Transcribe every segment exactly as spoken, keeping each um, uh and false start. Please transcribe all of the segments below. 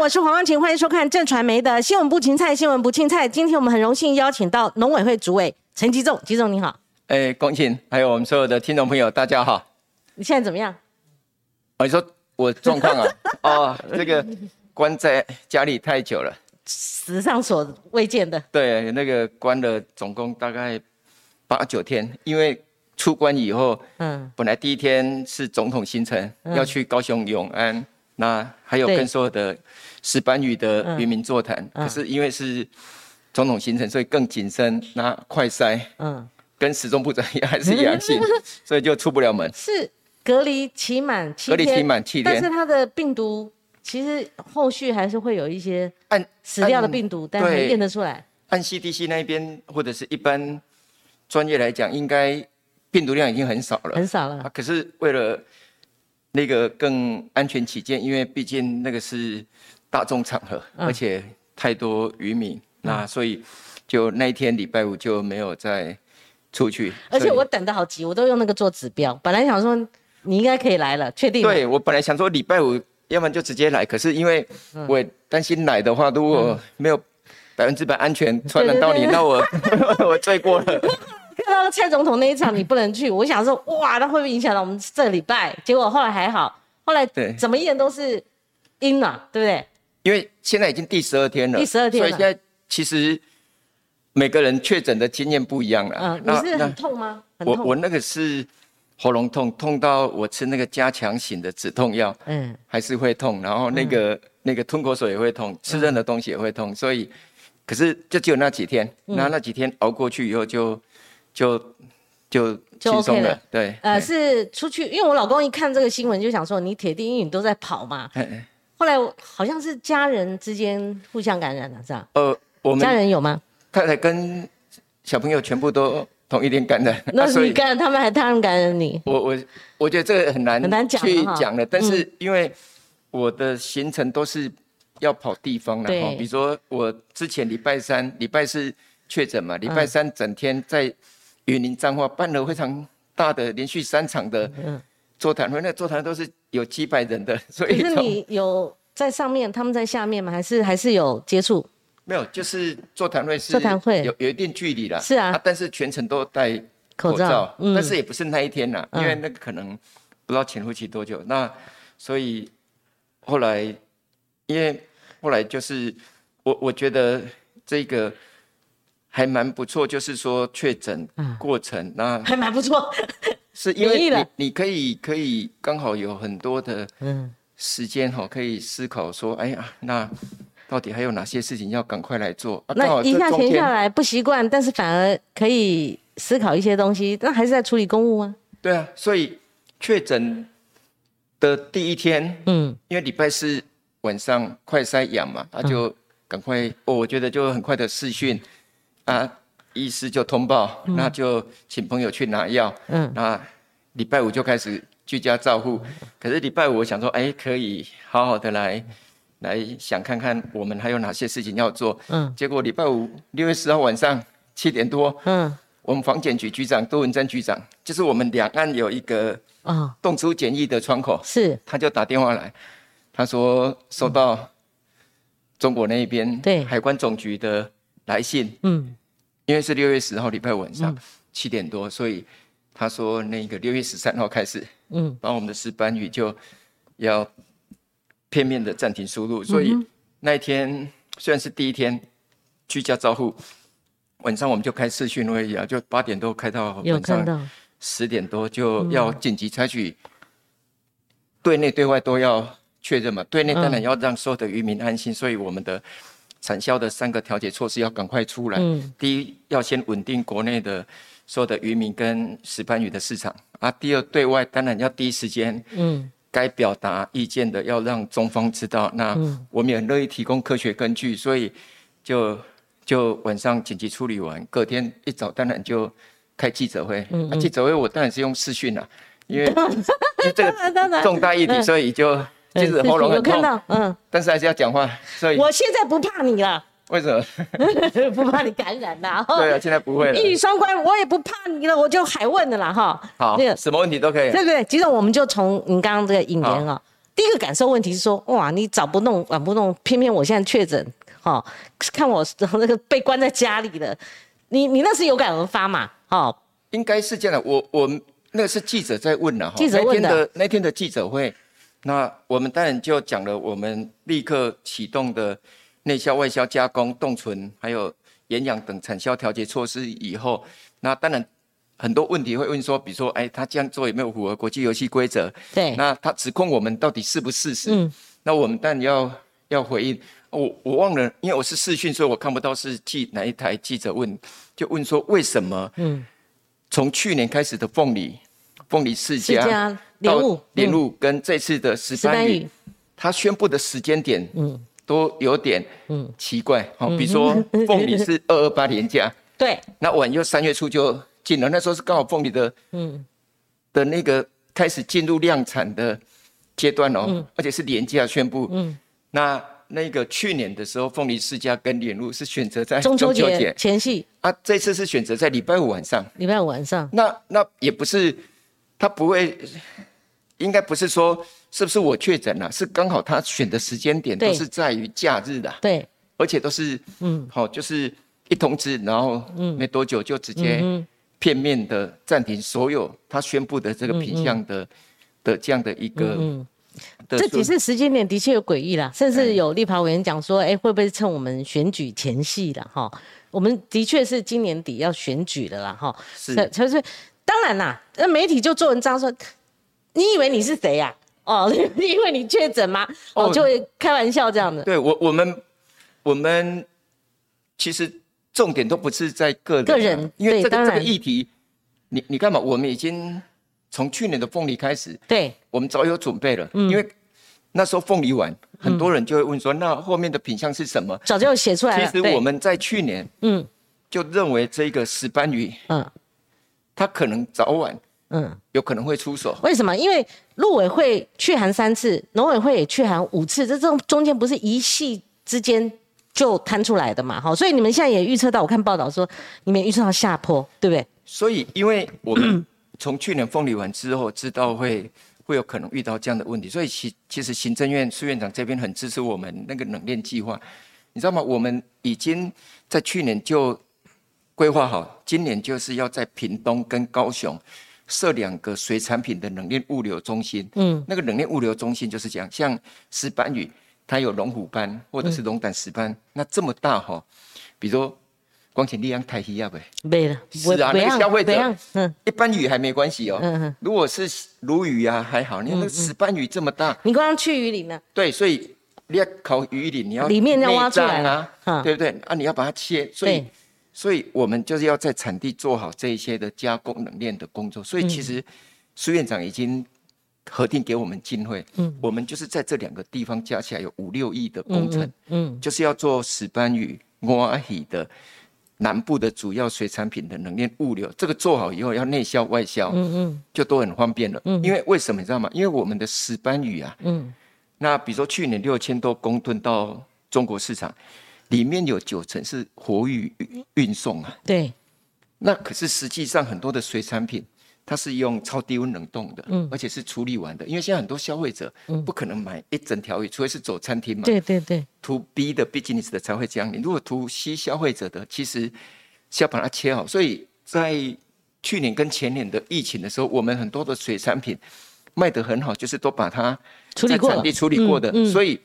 我是黄光芹，欢迎收看正传媒的新闻不芹菜，新闻不青菜。今天我们很荣幸邀请到农委会主委陈吉仲，吉仲你好。哎，光芹，还有我们所有的听众朋友，大家好。你现在怎么样？哦，你说我状况啊？哦，这个关在家里太久了，史上所未见的。对，那个关了总共大概八九天，因为出关以后，嗯，本来第一天是总统行程，嗯、要去高雄永安。那还有跟所有的石斑鱼的渔民座谈、嗯嗯，可是因为是总统行程，所以更谨慎。那快筛，嗯，跟时钟部长也还是阳性，所以就出不了门。是隔离期满七天，隔离期满七天，但是它的病毒其实后续还是会有一些死掉的病毒，但没验得出来。按 C D C 那边或者是一般专业来讲，应该病毒量已经很少了，很少了。啊、可是为了那个更安全起见，因为毕竟那个是大众场合、嗯、而且太多渔民、嗯、那所以就那一天礼拜五就没有再出去，而且我等得好急，我都用那个做指标，本来想说你应该可以来了，确定了，对，我本来想说礼拜五要不然就直接来，可是因为我也担心来的话如果没有百分之百安全传染到你，那我我罪过了。看到蔡总统那一场你不能去，我想说哇，那会不会影响到我们这礼拜？结果后来还好，后来怎么验都是阴啊，对不对？因为现在已经第十二天了，第十二天了，所以现在其实每个人确诊的经验不一样了。嗯、呃，你是很痛吗？很痛。我我那个是喉咙痛，痛到我吃那个加强型的止痛药，嗯，还是会痛，然后那个、嗯、那个吞口水也会痛，吃任何东西也会痛，嗯、所以可是就只有那几天，那、嗯、那几天熬过去以后就。就就轻松 了, 了，对，呃，是出去，因为我老公一看这个新闻就想说，你铁定因为你都在跑嘛。后来好像是家人之间互相感染了，是吧？呃，我们家人有吗？太太跟小朋友全部都同一天感染，那是你感染、啊、他们，还他们感染你？我我我觉得这个很难很难讲去讲的、嗯，但是因为我的行程都是要跑地方了、哦，比如说我之前礼拜三、礼拜四确诊嘛，礼拜三整天在、嗯。云林彰化办了非常大的连续三场的座谈会，那座谈都是有几百人的，所以可是你有在上面，他们在下面吗？还是还是有接触？没有，就是座谈会是座谈会有有一定距离啦，是 啊, 啊，但是全程都戴口罩，口罩嗯、但是也不是那一天啦、嗯，因为那个可能不知道潜伏期多久，那所以后来因为后来就是我我觉得这个。还蛮不错，就是说确诊过程、嗯、那还蛮不错，是因为 你, 你可以可以刚好有很多的时间、哦、可以思考说，哎呀，那到底还有哪些事情要赶快来做？啊、那一下停下来不习惯，但是反而可以思考一些东西。那还是在处理公务吗？对啊，所以确诊的第一天，嗯，因为礼拜四晚上快筛阳嘛，他、嗯啊、就赶快、哦，我觉得就很快的视讯。啊，医师就通报、嗯，那就请朋友去拿药。嗯，那礼拜五就开始居家照护。可是礼拜五我想说，哎、欸，可以好好的来来想看看我们还有哪些事情要做。嗯，结果礼拜五六月十号晚上七点多，嗯，我们防检局局长杜文珍局长，就是我们两岸有一个啊动出检疫的窗口、哦，是，他就打电话来，他说收到中国那边对海关总局的来信，嗯。因为是六月十号礼拜晚上七点多、嗯，所以他说那个六月十三号开始，嗯，把我们的石斑鱼就要片面的暂停输入、嗯，所以那一天虽然是第一天居家照护，晚上我们就开视讯会议啊，就八点多开到晚上十点多，就要紧急采取对内对外都要确认嘛，对内当然要让所有的渔民安心、嗯，所以我们的。产销的三个调节措施要赶快出来、嗯。第一，要先稳定国内的所有的渔民跟石斑鱼的市场啊。第二，对外当然要第一时间，嗯，该表达意见的要让中方知道。那我们也很乐意提供科学根据，所以就就晚上紧急处理完，隔天一早当然就开记者会。嗯嗯啊、记者会我当然是用视讯啦、啊，因为因为这个重大议题，所以就。其实喉咙很痛、嗯，但是还是要讲话，所以我现在不怕你了。为什么？不怕你感染啦。对啊，现在不会了。一语双关，我也不怕你了，我就海问了啦哈。好、那個，什么问题都可以。对对，其实我们就从你刚刚这个引言啊、喔，第一个感受问题是说，哇，你早不弄晚不弄，偏偏我现在确诊，哦，看我那个被关在家里了，你你那是有感而发嘛？哦，应该是这样的。我我那是记者在问了，记者问的，那天的那天的记者会，那我们当然就讲了，我们立刻启动的内销、外销、加工、冻存，还有盐养等产销调节措施以后，那当然很多问题会问说，比如说，哎，他这样做有没有符合国际游戏规则？对，那他指控我们到底是不是事实？嗯，那我们当然要要回应。我我忘了，因为我是视讯，所以我看不到是记哪一台记者问，就问说为什么？嗯，从去年开始的凤梨、凤梨释迦、莲雾、莲雾跟这次的石斑鱼，他宣布的时间点，嗯，都有点奇怪。好，嗯，比如说凤梨是二二八年假，对，那晚又三月初就进了，那时候是刚好凤梨的，嗯，的那个开始进入量产的阶段哦，嗯，而且是年假宣布，嗯，那那个去年的时候，凤梨释迦跟莲雾是选择在中秋节前夕啊，这次是选择在礼拜五晚上，礼拜五晚上，那那也不是，他不会，应该不是说是不是我确诊了，是刚好他选的时间点都是在于假日的，对，而且都是嗯，好，哦，就是一通知，然后没多久就直接，嗯。嗯片面的暂停所有他宣布的这个品项 的,、嗯嗯、的这样的一个，嗯嗯，这几次时间点的确有诡异啦，甚至有立法委员讲说，哎，欸，会不会趁我们选举前夕啦，齁，我们的确是今年底要选举了啦，齁，是，所以当然啦，媒体就做文章说，你以为你是谁呀，啊？哦，你以为你确诊吗？哦，就会开玩笑这样的。对，我我们我们其实。重点都不是在个人，啊，个人，因为这个这个议题，你你干嘛？我们已经从去年的凤梨开始，对，我们早有准备了，嗯，因为那时候凤梨完，嗯，很多人就会问说，那后面的品项是什么？早就写出来了。其实我们在去年，嗯，就认为这个石斑鱼，嗯，它可能早晚，嗯，有可能会出手。为什么？因为陆委会去函三次，农委会也去函五次，这中间不是一系之间。就摊出来的嘛，所以你们现在也预测到，我看报道说你们预测到下坡，对不对？所以，因为我们从去年凤梨完之后，知道会会有可能遇到这样的问题，所以其其实行政院苏院长这边很支持我们那个冷链计划，你知道吗？我们已经在去年就规划好，今年就是要在屏东跟高雄设两个水产品的冷链物流中心。嗯，那个冷链物流中心就是这样，像石斑鱼。它有龙虎斑或者是龙胆石斑，嗯，那这么大哈，哦，比如说光前利用太稀亚呗，没了，是啊，那个消费者，嗯，一般鱼还没关系哦，嗯嗯，如果是鲈鱼啊还好，你看那个石斑鱼这么大，嗯嗯，你刚刚去鱼鳞了，对，所以你要烤鱼鳞，你要里面要挖出来啊，嗯，对不对？啊，你要把它切，所以所以我们就是要在产地做好这一些的加工冷链的工作，所以其实苏院长已经。核定给我们经费，嗯，我们就是在这两个地方加起来有五六亿的工程，嗯嗯，就是要做石斑鱼、蚵仔的南部的主要水产品的冷链物流，这个做好以后要内销外销，嗯嗯，就都很方便了，嗯。因为为什么你知道吗？因为我们的石斑鱼啊，嗯，那比如说去年六千多公吨到中国市场，里面有九成是活鱼运送啊，对。那可是实际上很多的水产品。它是用超低温冷冻的，嗯，而且是处理完的。因为现在很多消费者不可能买一整条鱼，嗯，除非是走餐厅嘛。对对对。To B 的 business 的才会这样。你如果 To C 消费者的，其实是要把它切好。所以在去年跟前年的疫情的时候，我们很多的水产品卖得很好，就是都把它在产地处理过的。嗯嗯，所以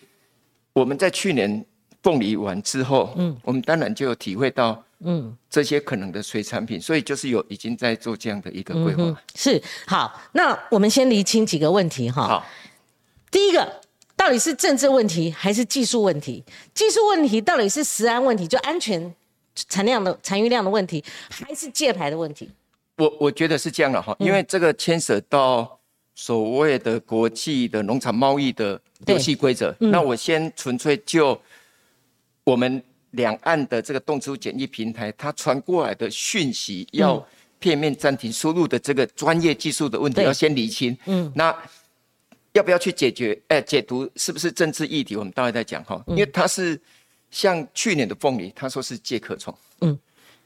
我们在去年凤梨完之后，嗯，我们当然就有体会到。嗯，这些可能的水产品，所以就是有已经在做这样的一个规划，嗯。是，好，那我们先厘清几个问题哈。好，第一个到底是政治问题还是技术问题？技术问题到底是食安问题，就安全产量的产育量的问题，还是戒排的问题？我我觉得是这样了哈，因为这个牵涉到所谓的国际的农场贸易的游戏规则。那我先纯粹就我们。两岸的这个动植物检疫平台，它传过来的讯息要片面暂停输入的这个专业技术的问题，要先厘清。嗯，那要不要去解决？哎，解读是不是政治议题？我们待会再讲哈，因为它是像去年的凤梨，他说是介壳虫，嗯，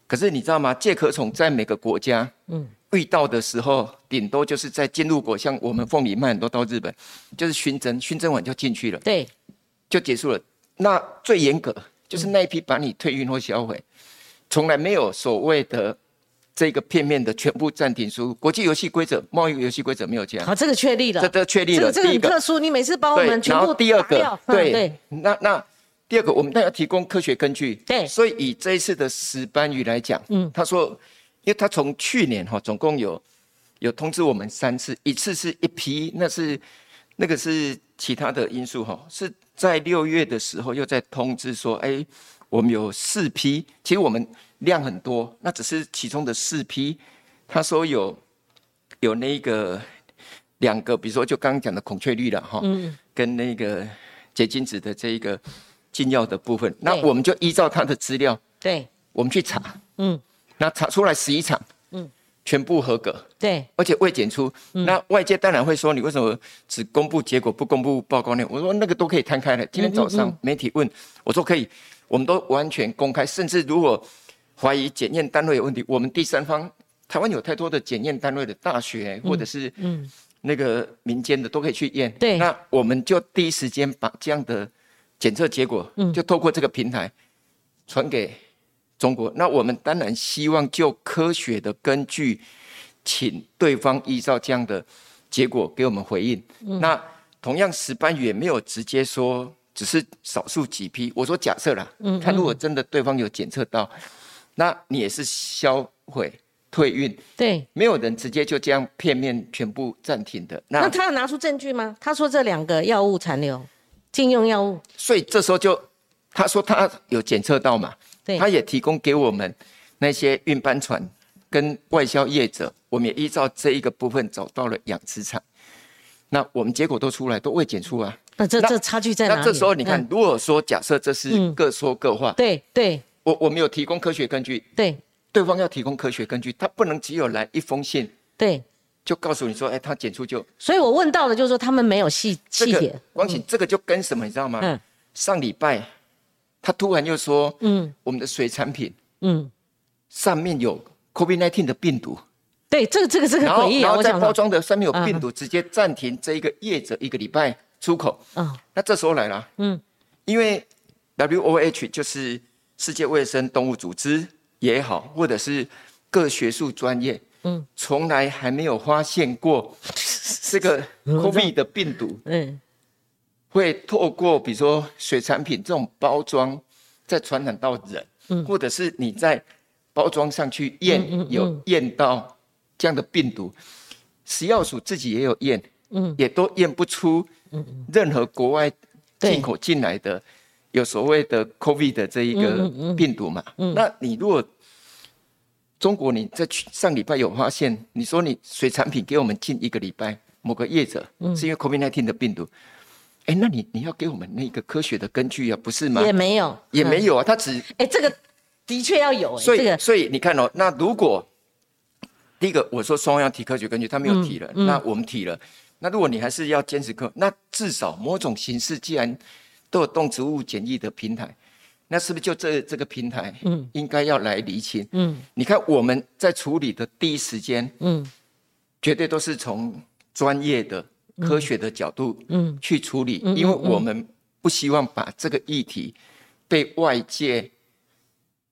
可是你知道吗？介壳虫在每个国家，嗯，遇到的时候，顶多就是在进入国，像我们凤梨卖很多到日本，就是熏蒸，熏蒸完就进去了，对，就结束了。那最严格就是那一批把你退运或销毁，从、嗯、来没有所谓的这个片面的全部暂停输入。国际游戏规则、贸易游戏规则没有这样。好，这个确立了，这个确立了。这个很特殊，你每次帮我们全部打掉。第二个，嗯、对，對那那。第二个，我们要提供科学根据。对，所以以这一次的石斑鱼来讲，嗯，他说，因为他从去年哈、哦、总共有有通知我们三次，一次是一批，那是那个是其他的因素哈、哦，是在六月的时候又在通知说，哎，我们有四批，其实我们量很多，那只是其中的四批，他说有有那个两个，比如说就刚刚讲的孔雀绿了哈、哦嗯，跟那个结晶子的这一个。禁药的部分，那我们就依照他的资料，对，我们去查，嗯，那查出来十一场，嗯，全部合格，对，而且未检出、嗯。那外界当然会说，你为什么只公布结果不公布报告内容？我说那个都可以摊开了。今天早上媒体问嗯嗯嗯我说可以，我们都完全公开，甚至如果怀疑检验单位有问题，我们第三方，台湾有太多的检验单位的大学、嗯、或者是那个民间的都可以去验，对，那我们就第一时间把这样的。检测结果就透过这个平台传给中国、嗯。那我们当然希望就科学的根据，请对方依照这样的结果给我们回应。嗯、那同样，石斑鱼也没有直接说，只是少数几批。我说假设啦，看如果真的对方有检测到，嗯嗯那你也是销毁。退运对，没有人直接就这样片面全部暂停的。那, 那他有拿出证据吗？他说这两个药物残留。禁用药物，所以这时候就他说他有检测到嘛，他也提供给我们那些运搬船跟外销业者，我们也依照这一个部分找到了养殖场，那我们结果都出来都未检出啊，那这这差距在哪里？那这时候你看，嗯、如果说假设这是各说各话，嗯、对对，我我们有提供科学根据，对，对方要提供科学根据，他不能只有来一封信，对。就告诉你说，哎、欸，他检出就，所以我问到的就是说他们没有细细节。这个、光晴、嗯，这个就跟什么你知道吗？嗯、上礼拜他突然又说，嗯，我们的水产品，嗯，上面有 COVID 十九 的病毒。对，这个这个这个诡异、啊。然后在包装的上面有病毒，嗯、直接暂停这一个业者一个礼拜出口。嗯，那这时候来了，嗯，因为 W O H 就是世界卫生动物组织也好，或者是各学术专业。嗯，从来还没有发现过这个 COVID 的病毒，嗯，会透过比如说水产品这种包装，再传染到人，嗯，或者是你在包装上去验、嗯嗯嗯、有验到这样的病毒，食药署自己也有验，嗯，也都验不出任何国外进口进来的有所谓的 COVID 的这一个病毒嘛，嗯嗯嗯嗯、那你如果中国，你在上礼拜有发现，你说你水产品给我们近一个礼拜，某个业者是因为 COVID 十九 的病毒，哎、嗯，那你你要给我们那个科学的根据啊，不是吗？也没有，也没有啊，嗯、他只哎，这个的确要有、欸，所以、这个、所以你看哦，那如果第一个我说双方要提科学根据，他没有提了、嗯嗯，那我们提了，那如果你还是要坚持科，那至少某种形式，既然都有动植物检疫的平台。那是不是就这这个平台，嗯，应该要来厘清，嗯，你看我们在处理的第一时间，嗯，绝对都是从专业的、嗯、科学的角度，嗯，去处理、嗯，因为我们不希望把这个议题被外界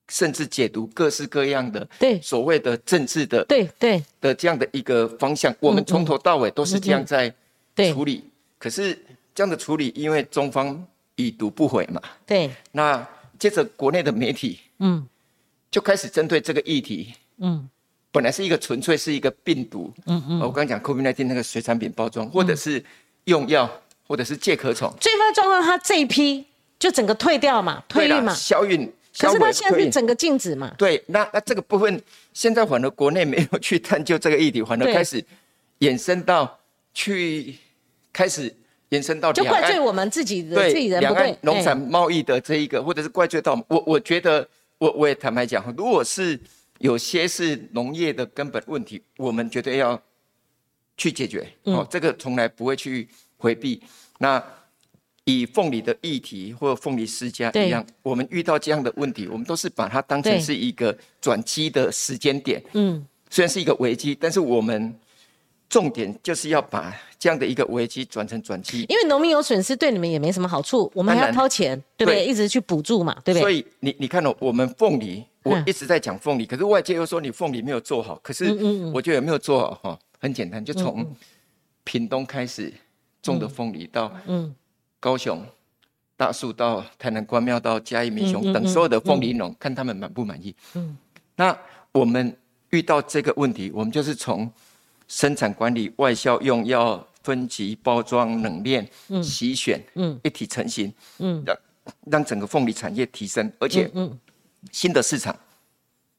甚至解读各式各样的，对，所谓的政治的，对对的这样的一个方向，我们从头到尾都是这样在处理。嗯嗯、可是这样的处理，因为中方已读不回嘛，对，那。接着，国内的媒体，嗯，就开始针对这个议题，嗯，本来是一个纯粹是一个病毒，嗯嗯，我刚刚讲 COVID 十九 那个水产品包装，或者是用药，或者是介壳虫。最坏状况，它这一批就整个退掉嘛，退运嘛，销运。可是它现在是整个禁止嘛？对，那那这个部分，现在反而国内没有去探究这个议题，反而开始衍生到去开始。延伸到就怪罪我们自己的自己人不对，两岸农产贸易的这一个，欸、或者是怪罪到我，我觉得我我也坦白讲，如果是有些是农业的根本问题，我们绝对要去解决，嗯、哦，这个从来不会去回避。那以凤梨的议题或凤梨世家一样，我们遇到这样的问题，我们都是把它当成是一个转机的时间点。嗯，虽然是一个危机，但是我们重点就是要把这样的一个危机转成转机。因为农民有损失，对你们也没什么好处，我们还要掏钱，对不对？一直去补助嘛，对不对？所以 你, 你看、哦、我们凤梨，我一直在讲凤梨、嗯，可是外界又说你凤梨没有做好，可是我觉得有没有做好、哦、很简单，就从屏东开始种的凤梨到嗯。嗯高雄大树到台南关庙到嘉义民雄等所有的凤梨农、嗯嗯嗯、看他们满不满意、嗯、那我们遇到这个问题，我们就是从生产管理、外销、用药、分级、包装、冷链、嗯、洗选、嗯、一体成型、嗯、让, 让整个凤梨产业提升，而且新的市场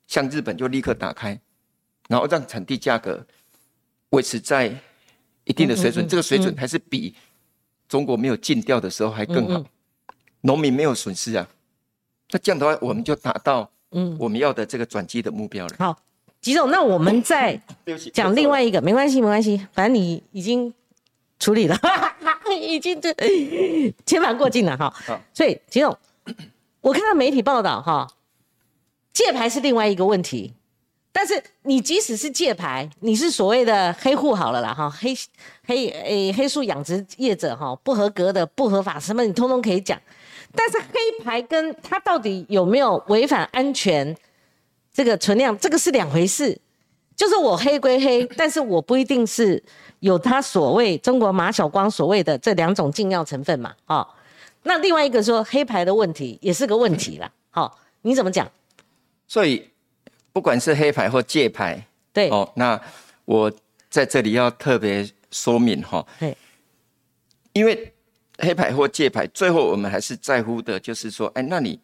像日本就立刻打开，然后让产地价格维持在一定的水准、嗯嗯嗯、这个水准还是比中国没有禁掉的时候还更好，农、嗯嗯、民没有损失啊。那这样的话，我们就达到我们要的这个转机的目标了。嗯、好，吉总，那我们再讲另外一个，没关系，没关系，反正你已经处理了，已经牵盘过境了哈。所以吉总，我看到媒体报道哈，借牌是另外一个问题，但是你即使是借牌，你是所谓的黑户好了啦哈，黑黑诶黑树养殖业者哈，不合格的、不合法什么，你通通可以讲。但是黑牌跟它到底有没有违反安全这个存量，这个是两回事。就是我黑归黑，但是我不一定是有他所谓中国马晓光所谓的这两种禁药成分嘛，哦。那另外一个说黑牌的问题也是个问题啦，好、哦，你怎么讲？所以。不管是黑牌或戒牌，对、哦、那我在这里要特别说明、哦、因为黑牌或戒牌，最后我们还是在乎的就是说，哎，那你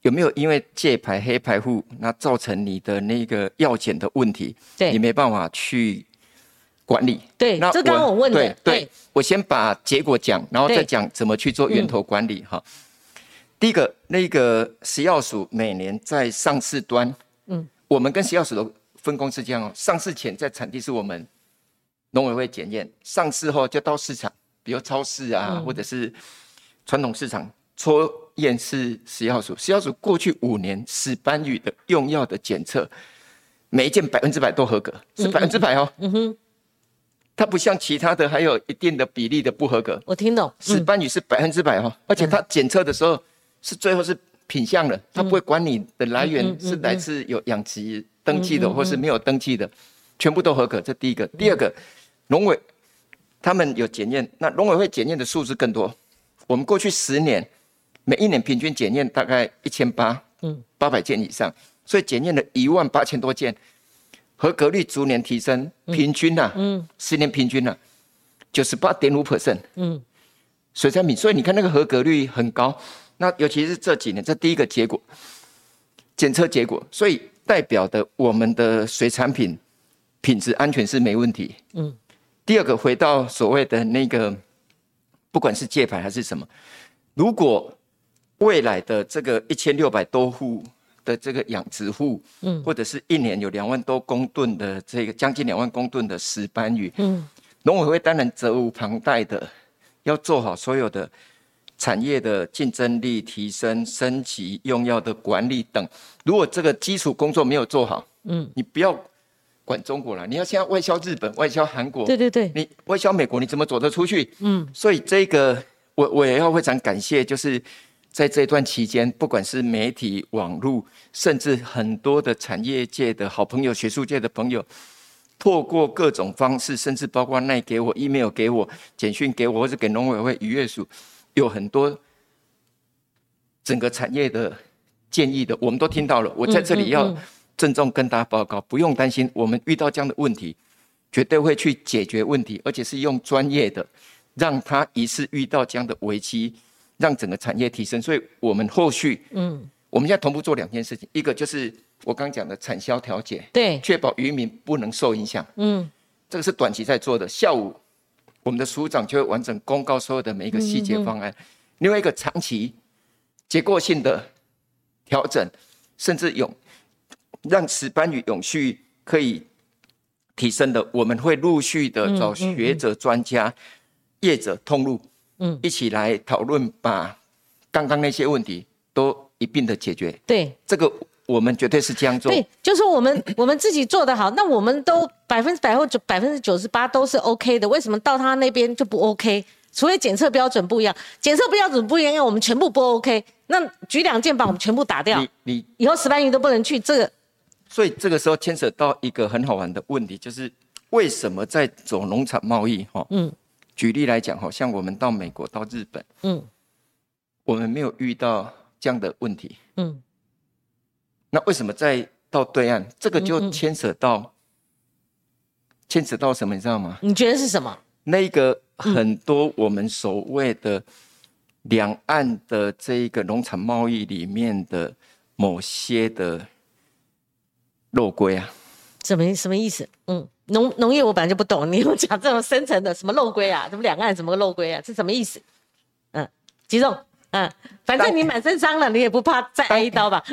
有没有因为戒牌、黑牌户，那造成你的那个药检的问题，对，你没办法去管理？对，那这刚刚我问的，对，对对我先把结果讲，然后再讲怎么去做源头管理、嗯、第一个，那个食药署每年在上市端。嗯、我们跟食药署的分工是这样、哦、上市前在产地是我们农委会检验，上市后就到市场，比如超市啊、嗯、或者是传统市场抽验是食药署。食药署过去五年石斑鱼的用药的检测，每一件百分之百都合格，是百分之百哦。嗯哼，它不像其他的还有一定的比例的不合格。我听懂，石斑鱼是百分之百哦，而且它检测的时候是最后是。品项了，他不会管你的来源是来自有养殖登记的或是没有登记的，全部都合格。这第一个。第二个，农委他们有检验，那农委会检验的数字更多。我们过去十年每一年平均检验大概一千八八百件以上，所以检验了一万八千多件，合格率逐年提升，平均啊，十年平均啊九十八点五%。嗯，水产品，所以你看那个合格率很高。那尤其是这几年，这第一个结果，检测结果，所以代表的我们的水产品品质安全是没问题。嗯。第二个，回到所谓的那个，不管是戒牌还是什么，如果未来的这个一千六百多户的这个养殖户，嗯，或者是一年有两万多公吨的这个将近两万公吨的石斑鱼，嗯，农委会当然责无旁贷的要做好所有的。产业的竞争力提升、升级、用药的管理等，如果这个基础工作没有做好，嗯，你不要管中国了，你要现在外销日本、外销韩国，对对对，你外销美国，你怎么走得出去？嗯，所以这个我我也要非常感谢，就是在这一段期间，不管是媒体、网络，甚至很多的产业界的好朋友、学术界的朋友。透过各种方式，甚至包括赖给我、email 给我、简讯给我，或者给农委会渔业署，有很多整个产业的建议的，我们都听到了。我在这里要郑重跟大家报告，嗯嗯嗯、不用担心，我们遇到这样的问题，绝对会去解决问题，而且是用专业的，让他一次遇到这样的危机，让整个产业提升。所以我们后续，嗯，我们现在同步做两件事情，一个就是。我刚讲的产销调节，对，确保渔民不能受影响。嗯，这个是短期在做的。下午，我们的署长就会完整公告所有的每一个细节方案。嗯嗯嗯另外一个长期结构性的调整，甚至永让石斑鱼永续可以提升的，我们会陆续的找学者、专家、嗯嗯嗯业者通路，嗯，一起来讨论，把刚刚那些问题都一并的解决。对，这个我们绝对是这样做。对，就是我们我们自己做得好，那我们都百分之百或百分之九十八都是 OK 的，为什么到他那边就不 OK？ 除非检测标准不一样，检测标准不一样，我们全部不 OK。那举两件把我们全部打掉，你你以后石斑鱼都不能去这个。所以这个时候牵扯到一个很好玩的问题，就是为什么在走农产贸易？哈，嗯，举例来讲，像我们到美国、到日本，嗯，我们没有遇到这样的问题，嗯，那为什么在到对岸，这个就牵扯到、嗯嗯、牵扯到什么？你知道吗？你觉得是什么？那个很多我们所谓的两岸的这一个农产贸易里面的某些的肉龟啊，什么什么意思？嗯，农农业我本来就不懂，你有讲这种深层的什么肉龟啊，什么两岸什么肉龟啊，是什么意思？嗯，吉仲，嗯，反正你满身伤了，你也不怕再挨一刀吧？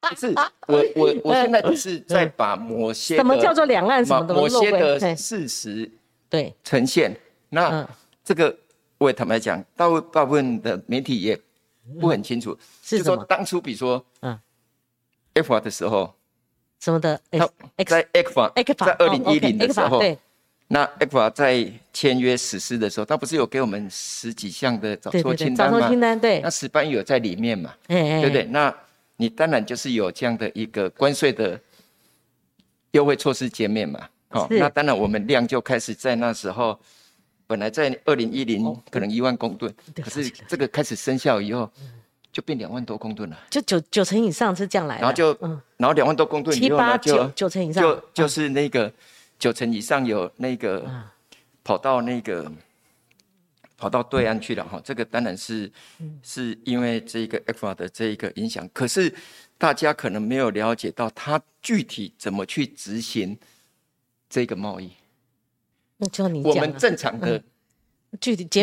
不是，我我我现在只是在把某些的、嗯嗯、什么叫做两岸什么的某些的事实对呈现。那这个。我也坦白讲，大部分的媒体也不很清楚，嗯、是就说当初比如说，嗯 ，E C F A 的时候，什么的，他在 E C F A 在二零一零的时候，哦、okay, 那 E C F A 在签约实施的时候，他不是有给我们十几项的早错清单吗？早错清单对，那石斑鱼有在里面嘛？嘿嘿嘿对不对？那你当然就是有这样的一个关税的优惠措施减免嘛、哦。那当然我们量就开始在那时候。本来在二零一零可能一万公吨，可是这个开始生效以后，就变两万多公吨了，就九九成以上是这样来的。然后就，嗯、然后两万多公吨以后呢，就七八九九成以上，就就是那个九成以上有那个、嗯、跑到那个跑到对岸去了、嗯、这个当然是、嗯、是因为这个 E C F A 的这一个影响，可是大家可能没有了解到它具体怎么去执行这个贸易。就你我们正常的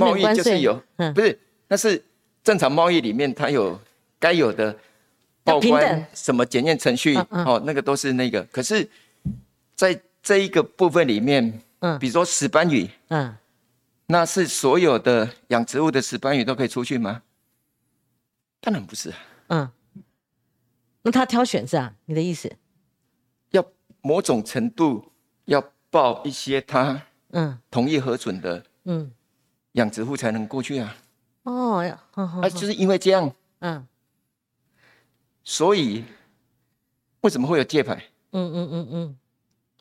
贸易就是有，不是，那是正常贸易里面它有该有的报关什么检验程序，哦，那个都是那个。可是，在这一个部分里面，比如说石斑鱼，那是所有的养殖物的石斑鱼都可以出去吗？当然不是。嗯，那他挑选是啊，你的意思？要某种程度要报一些他。嗯，同意核准的，嗯，养殖户才能过去啊。哦，啊，就是因为这样，嗯，所以为什么会有戒牌？嗯嗯嗯嗯，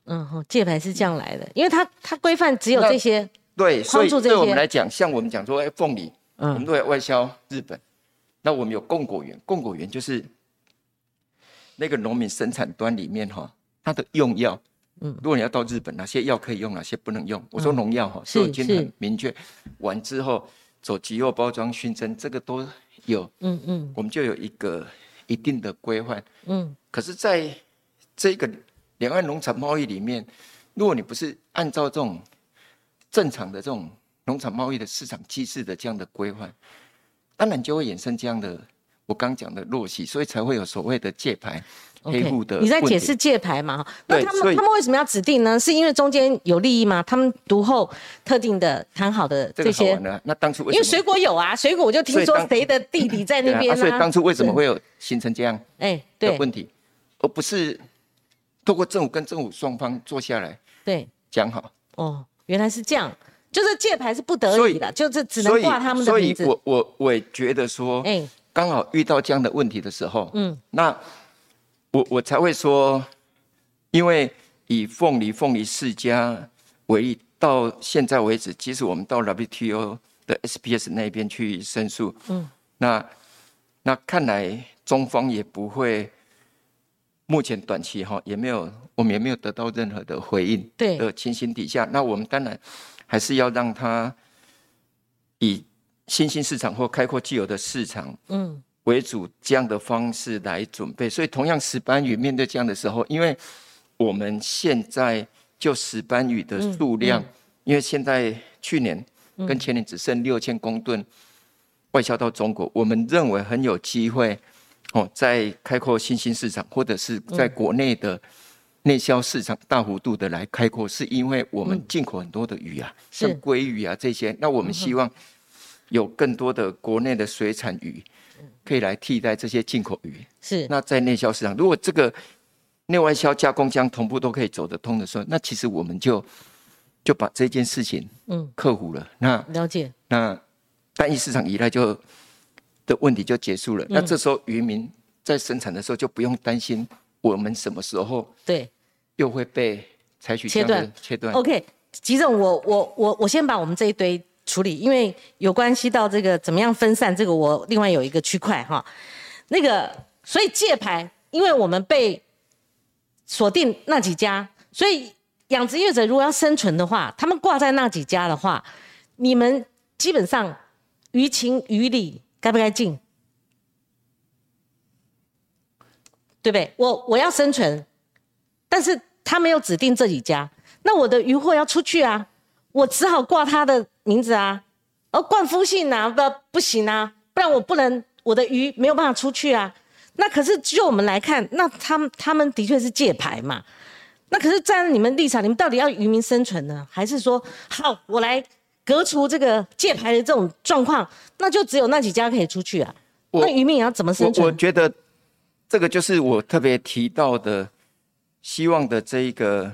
嗯哦，戒牌是这样来的，因为它它规范只有这些，对，所以对我们来讲，像我们讲说，哎，凤梨，嗯，我们都要外销日本，那我们有供果园，供果园就是那个农民生产端里面哈，它的用药。嗯、如果你要到日本，哪些药可以用，哪些不能用？我说农药哈，就、嗯、已经很明确。完之后走集后包装熏蒸，这个都有。嗯嗯，我们就有一个一定的规范。嗯，可是在这个两岸农产贸易里面，如果你不是按照这种正常的这种农产贸易的市场机制的这样的规范，当然就会衍生这样的我刚讲的陋习，所以才会有所谓的戒牌。Okay, 你在解释戒牌嘛？那他们他们为什么要指定呢？是因为中间有利益吗？他们读后特定的谈好的这些，這個啊、那当初為什麼因为水果有啊，水果我就听说谁的弟弟在那边、啊啊、所以当初为什么会有形成这样的问题，欸、而不是透过政府跟政府双方坐下来对讲好？哦，原来是这样，就是戒牌是不得已的，就是只能挂他们的名字。所以我我我也觉得说，刚、欸、好遇到这样的问题的时候，嗯，那。我, 我才会说，因为以凤梨凤梨世家为例，到现在为止，即使我们到 W T O 的 S P S 那边去申诉，嗯，那那看来中方也不会，目前短期哈也没有，我们也没有得到任何的回应的情形底下，那我们当然还是要让它以新兴市场或开阔既有的市场，嗯。为主这样的方式来准备，所以同样石斑鱼面对这样的时候，因为我们现在就石斑鱼的数量，嗯嗯、因为现在去年跟前年只剩六千公吨外销到中国，嗯、我们认为很有机会哦，在开阔新兴市场或者是在国内的内销市场大幅度的来开阔，是因为我们进口很多的鱼啊，像鲑鱼啊这些，那我们希望有更多的国内的水产鱼可以来替代这些进口鱼。是，那在内销市场，如果这个内外销加工箱同步都可以走得通的时候，那其实我们就就把这件事情克服了。嗯、那了解，那单一市场依赖就的问题就结束了。嗯、那这时候渔民在生产的时候就不用担心我们什么时候对又会被采取这样的切断。OK， 吉正，我我我我先把我们这一堆处理，因为有关系到这个怎么样分散，这个我另外有一个区块哈。那个，所以界牌，因为我们被锁定那几家，所以养殖业者如果要生存的话，他们挂在那几家的话，你们基本上于情于理该不该进，对不对？我我要生存，但是他没有指定这几家，那我的渔获要出去啊，我只好挂他的名字啊，而冠夫姓啊，不不行啊，不然我不能我的鱼没有办法出去啊。那可是就我们来看，那他们他们的确是界牌嘛。那可是站在你们立场，你们到底要渔民生存呢，还是说好我来革除这个界牌的这种状况，那就只有那几家可以出去啊？那渔民也要怎么生存？ 我, 我觉得这个就是我特别提到的，希望的这一个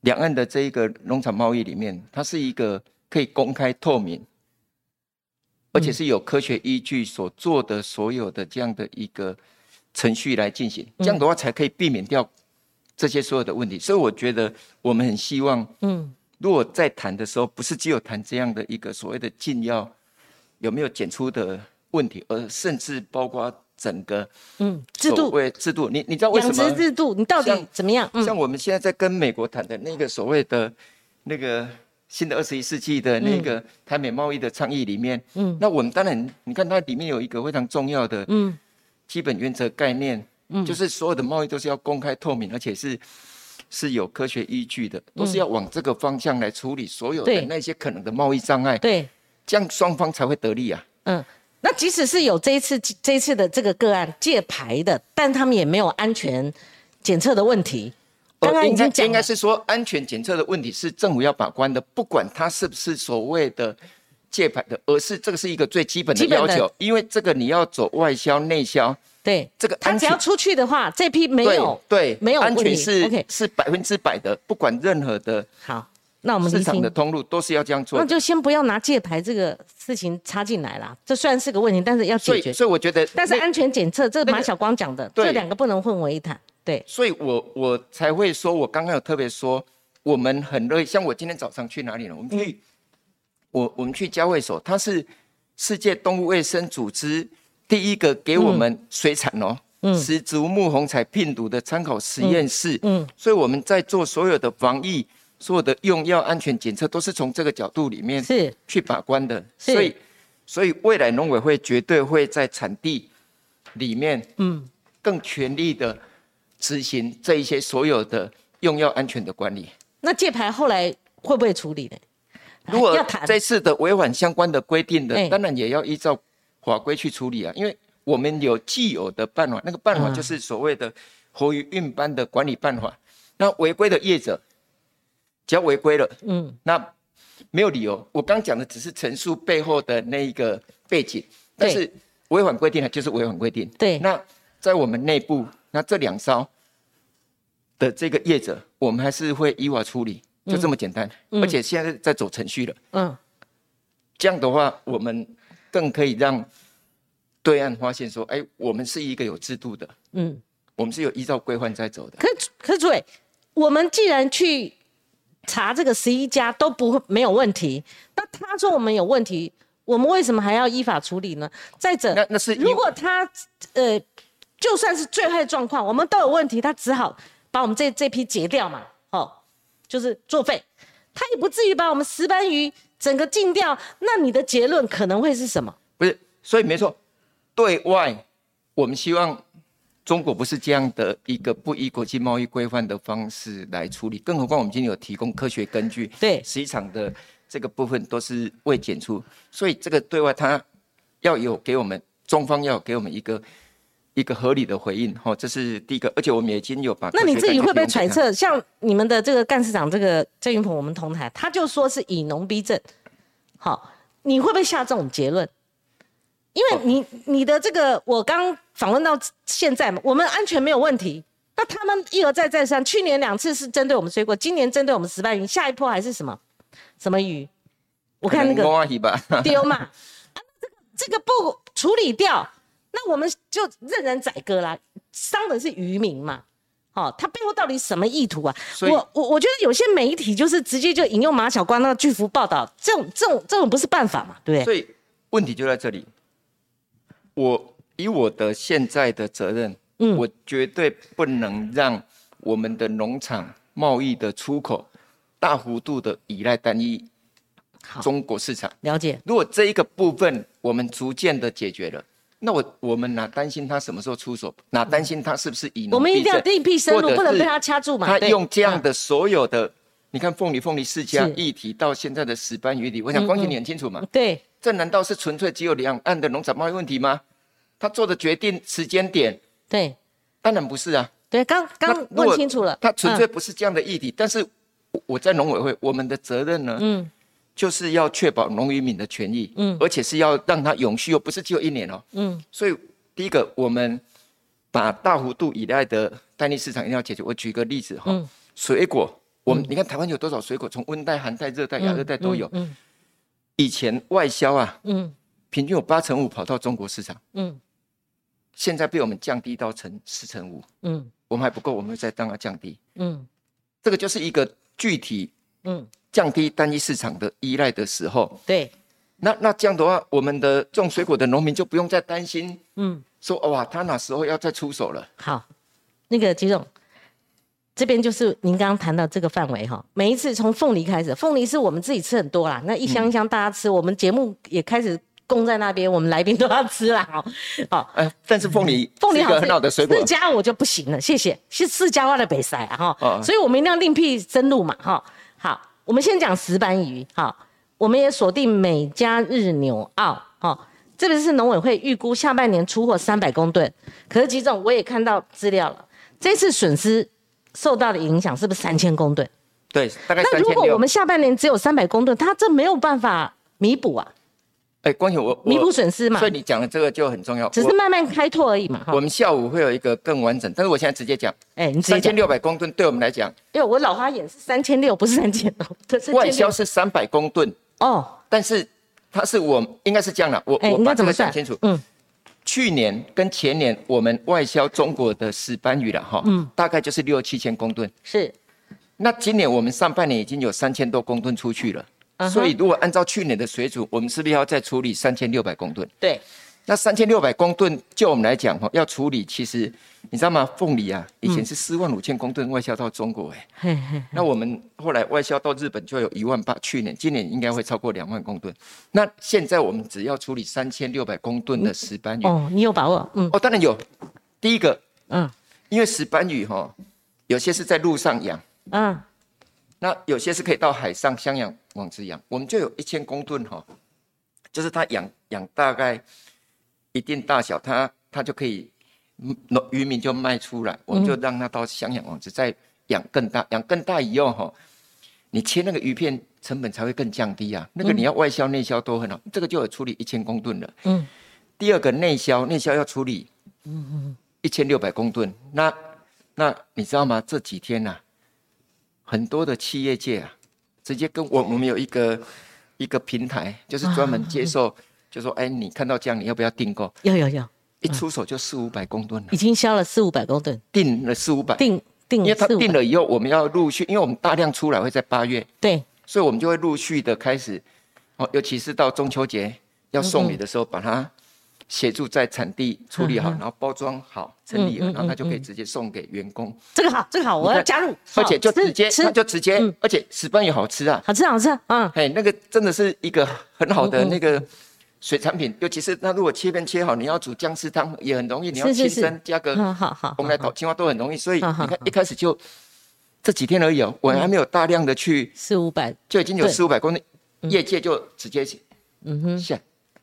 两岸的这一个农产贸易里面，它是一个可以公开透明，而且是有科学依据所做的所有的这样的一个程序来进行，这样的话才可以避免掉这些所有的问题。所以我觉得我们很希望，嗯，如果在谈的时候，不是只有谈这样的一个所谓的禁药有没有检出的问题，而甚至包括整个嗯制度，制度，你你知道为什么养殖制度你到底怎么样？嗯、像我们现在在跟美国谈的那个所谓的那个新的二十一世纪的那个台美贸易的倡议里面，嗯，那我们当然，你看它里面有一个非常重要的嗯基本原则概念，嗯，就是所有的贸易都是要公开透明，而且是是有科学依据的，都是要往这个方向来处理所有的那些可能的贸易障碍，对，这样双方才会得利啊。嗯，那即使是有这一次这一次的这个个案界牌的，但他们也没有安全检测的问题。刚刚已经讲了，应该是说安全检测的问题是政府要把关的，不管它是不是所谓的界牌的，而是这个是一个最基本的要求，因为这个你要走外销内销，对，这个他只要出去的话，这批没有，对，没有安全是、okay、是百分之百的，不管任何的好。那我们市场的通路都是要这样做，那就先不要拿界牌这个事情插进来啦。这虽然是个问题，但是要解决。所以，所以我觉得，但是安全检测，这个马晓光讲的，这两个不能混为一谈。对，所以我我才会说，我刚刚有特别说，我们很乐意。像我今天早上去哪里呢？我们去，嗯、我我们去嘉惠所，它是世界动物卫生组织第一个给我们水产哦。嗯嗯、食竹目虹彩病毒的参考实验室。嗯，嗯，所以我们在做所有的防疫。所有的用药安全检测都是从这个角度里面去把关的，所以所以未来农委会绝对会在产地里面，嗯，更全力的执行这一些所有的用药安全的管理。那界牌后来会不会处理呢？如果这次的违反相关的规定的，当然也要依照法规去处理啊，因为我们有既有的办法，那个办法就是所谓的活鱼运搬的管理办法。那违规的业者，只要违规了，嗯，那没有理由。我刚讲的只是陈述背后的那一个背景，但是违反规定呢，就是违反规定。对，那在我们内部，那这两艘的这个业者，我们还是会依法处理，就这么简单。嗯、而且现在在走程序了，嗯，这样的话，我们更可以让对岸发现说，哎，我们是一个有制度的，嗯，我们是有依照规范在走的。可可是主委，我们既然去查这个十一家都不没有问题，那他说我们有问题，我们为什么还要依法处理呢？再者，那那是如果他呃，就算是最坏状况，我们都有问题，他只好把我们这这批截掉嘛，哦，就是作废，他也不至于把我们石斑鱼整个禁掉。那你的结论可能会是什么？不是，所以没错，对外我们希望中国不是这样的一个不依国际贸易规范的方式来处理，更何况我们今天有提供科学根据，对市场的这个部分都是未检出，所以这个对外它要有给我们中方要有给我们一个一个合理的回应，哈，这是第一个，而且我们也已经有把科学。那你自己会不会揣测，像你们的这个干事长这个郑云鹏，我们同台，他就说是以农逼政，好，你会不会下这种结论？因为你你的这个，我刚访问到现在嘛，我们安全没有问题。那他们一而再再三，去年两次是针对我们水果，今年针对我们石斑鱼，下一波还是什么什么鱼？我看那个丢嘛、啊，这个这个不处理掉，那我们就任人宰割啦，伤的是渔民嘛。哦，他背后到底什么意图啊？我我我觉得有些媒体就是直接就引用马晓光那个巨幅报道，这种这种这种不是办法嘛，对不对？所以问题就在这里。我以我的现在的责任，嗯，我绝对不能让我们的农场贸易的出口大幅度的依赖单一中国市场。了解。如果这一个部分我们逐渐的解决了。那 我, 我们哪担心他什么时候出手，哪担心他是不是以农必争，我们一定要另辟生路，不能被他掐住嘛。他用这样的所有的，你看凤梨凤梨世家议题到现在的石斑鱼里，我想光晴你很清楚嘛。嗯嗯对，这难道是纯粹只有两岸的农产贸易问题吗？他做的决定时间点，对，当然不是啊。对，刚刚问清楚了，他纯粹不是这样的议题。嗯、但是我在农委会，我们的责任呢，嗯。就是要确保农渔民的权益、嗯、而且是要让它永续，又不是只有一年哦。嗯、所以第一个我们把大幅度依赖的单一市场一定要解决。我举个例子、哦嗯、水果我们、嗯、你看台湾有多少水果，从温带寒带热带亚热带都有、嗯嗯嗯、以前外销啊、嗯、平均有八成五跑到中国市场、嗯、现在被我们降低到四成五、嗯、我们还不够，我们再让它降低、嗯、这个就是一个具体、嗯降低单一市场的依赖的时候，对，那那这样的话，我们的种水果的农民就不用再担心，嗯，说哇，他哪时候要再出手了。好，那个吉总，这边就是您刚刚谈到这个范围哈，每一次从凤梨开始，凤梨是我们自己吃很多啦，那一箱一箱大家吃，嗯、我们节目也开始供在那边，我们来宾都要吃啦，好，好，哎，但是凤梨，凤梨好，很好的水果，释迦我就不行了，谢谢，是释迦花的北塞啊哈、哦，所以我们一定要另辟生路嘛哈，好。我们先讲石斑鱼，好，我们也锁定美加日纽澳，哦，这个是农委会预估下半年出货三百公吨。可是吉总，我也看到资料了，这次损失受到的影响是不是三千公吨？对，大概三千六。那如果我们下半年只有三百公吨，它这没有办法弥补啊。哎，光友，我弥补损失嘛。所以你讲的这个就很重要，只是慢慢开拓而已嘛。我, 我们下午会有一个更完整，但是我现在直接讲。哎，你直接讲。三千六百公吨对我们来讲，因为我老花眼是三千六，不是三千六。外销是三百公吨哦，但是它是我应该是这样了，我我把这个讲清楚。嗯，去年跟前年我们外销中国的石斑鱼了哈，嗯，大概就是六七千公吨。是，那今年我们上半年已经有三千多公吨出去了。Uh-huh. 所以如果按照去年的水准，我们是不是要再处理三千六百公吨？对，那三千六百公吨就我们来讲要处理，其实你知道吗，凤梨啊以前是四万五千公吨外销到中国、欸嗯、那我们后来外销到日本就有一万八千，去年今年应该会超过两万公吨。那现在我们只要处理三千六百公吨的石斑鱼、嗯、哦，你有把握？嗯，哦，当然有。第一个，嗯，因为石斑鱼、哦、有些是在路上养，嗯，那有些是可以到海上箱养网子养，我们就有一千公吨、哦、就是它 养, 养大概一定大小， 它, 它就可以渔民就卖出来，我们就让它到箱养网子再养更大，养更大以后、哦、你切那个鱼片成本才会更降低啊。那个你要外销内销都很好，这个就有处理一千公吨了、嗯、第二个内销，内销要处理一千六百公吨。 那, 那你知道吗，这几天啊很多的企业界啊，直接跟我我们有一个一个平台，就是专门接受，啊、就说哎，你看到这样，你要不要订购？要要要！一出手就四五百公吨了，已经销了四五百公吨，订了四五百，订订，因为他订了以后，我们要陆续，因为我们大量出来会在八月，对，所以我们就会陆续的开始，哦，尤其是到中秋节要送礼的时候，嗯嗯把它协助在产地处理好，嗯嗯然后包装好，整理好，嗯嗯嗯嗯然后他就可以直接送给员工。这个好，这个好，我要加入。而且就直接，他就直接，嗯、而且石斑也好吃啊，好吃好吃啊、嗯，哎，那个真的是一个很好的那个水产品，嗯嗯尤其是那如果切片切好，你要煮姜丝汤也很容易，你要清蒸加个红来烤青蛙都很容易，所以你看一开始就这几天而已哦，我还没有大量的去四五百，就已经有四五百公斤，业界就直接嗯哼下。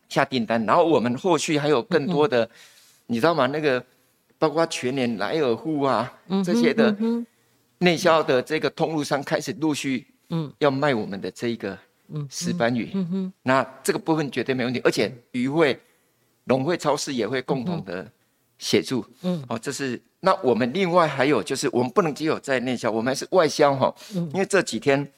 下订单，然后我们后续还有更多的，嗯、你知道吗？那个包括全年莱尔富啊、嗯、这些的内销的这个通路商开始陆续要卖我们的这一个嗯，石斑鱼，嗯哼，那这个部分绝对没问题，而且渔会、农会、超市也会共同的协助，嗯，哦，这是。那我们另外还有就是，我们不能只有在内销，我们还是外销哈、哦嗯，因为这几天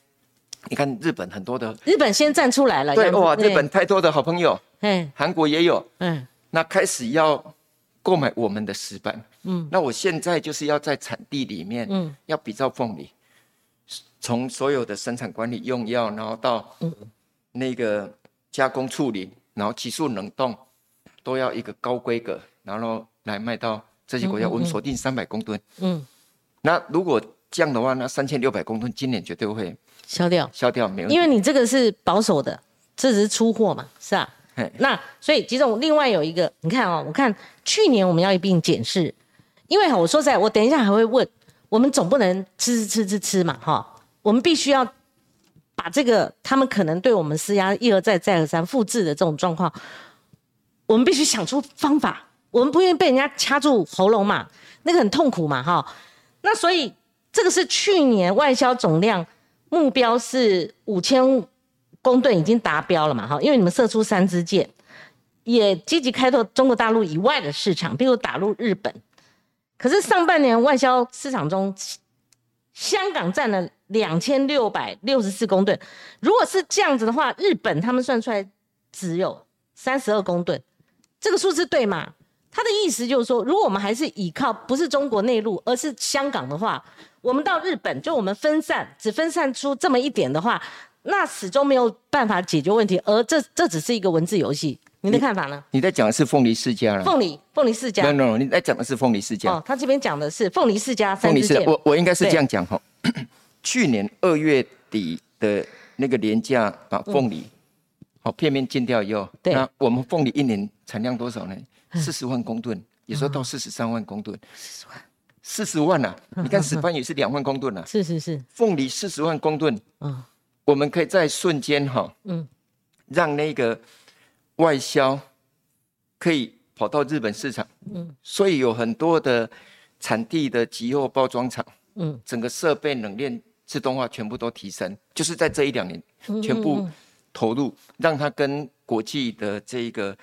你看日本很多的，日本先站出来了，对哇，日本太多的好朋友，嗯，韩国也有，嗯，那开始要购买我们的石斑，嗯，那我现在就是要在产地里面，嗯，要比照凤梨。从所有的生产管理用药，然后到那个加工处理，然后急速冷冻，都要一个高规格，然后来卖到这些国家。嗯嗯嗯我们锁定三百公吨。嗯，那如果这样的话，那三千六百公吨今年绝对会消掉，消掉没问题。因为你这个是保守的，这只是出货嘛，是啊。那所以其实我另外有一个，你看哦，我看去年我们要一并检视，因为我说实在，我等一下还会问，我们总不能吃吃吃吃嘛，哈。我们必须要把这个他们可能对我们施压一而再再而三复制的这种状况，我们必须想出方法。我们不愿意被人家掐住喉咙嘛，那个很痛苦嘛，哈。那所以这个是去年外销总量目标是五千公吨，已经达标了嘛，哈。因为你们射出三支箭，也积极开拓中国大陆以外的市场，比如打入日本。可是上半年外销市场中，香港占了两千六百六十四公吨，如果是这样子的话，日本他们算出来只有三十二公吨，这个数字对吗？他的意思就是说，如果我们还是依靠不是中国内陆，而是香港的话，我们到日本就我们分散，只分散出这么一点的话，那始终没有办法解决问题，而 这, 这只是一个文字游戏。你的看法呢？你在讲的是凤梨世家了。凤梨，凤梨世家。no no no， 你在讲的是凤梨世家。哦，他这边讲的是凤梨世家三支箭。我我应该是这样讲哈。去年二月底的那个廉价把凤梨，好、嗯、片面禁掉以后，那我们凤梨一年产量多少呢？四十万公吨，有时候到四十三万公吨。四、嗯、十万，四十万啊！嗯、你看石斑鱼是两万公吨啊。是是是。凤梨四十万公吨，嗯，我们可以在瞬间哈、哦，嗯，让那个外销可以跑到日本市场，嗯，所以有很多的产地的集货包装厂，嗯，整个设备冷链。自动化全部都提升，就是在这一两年全部投入，嗯嗯嗯让它跟国际的这个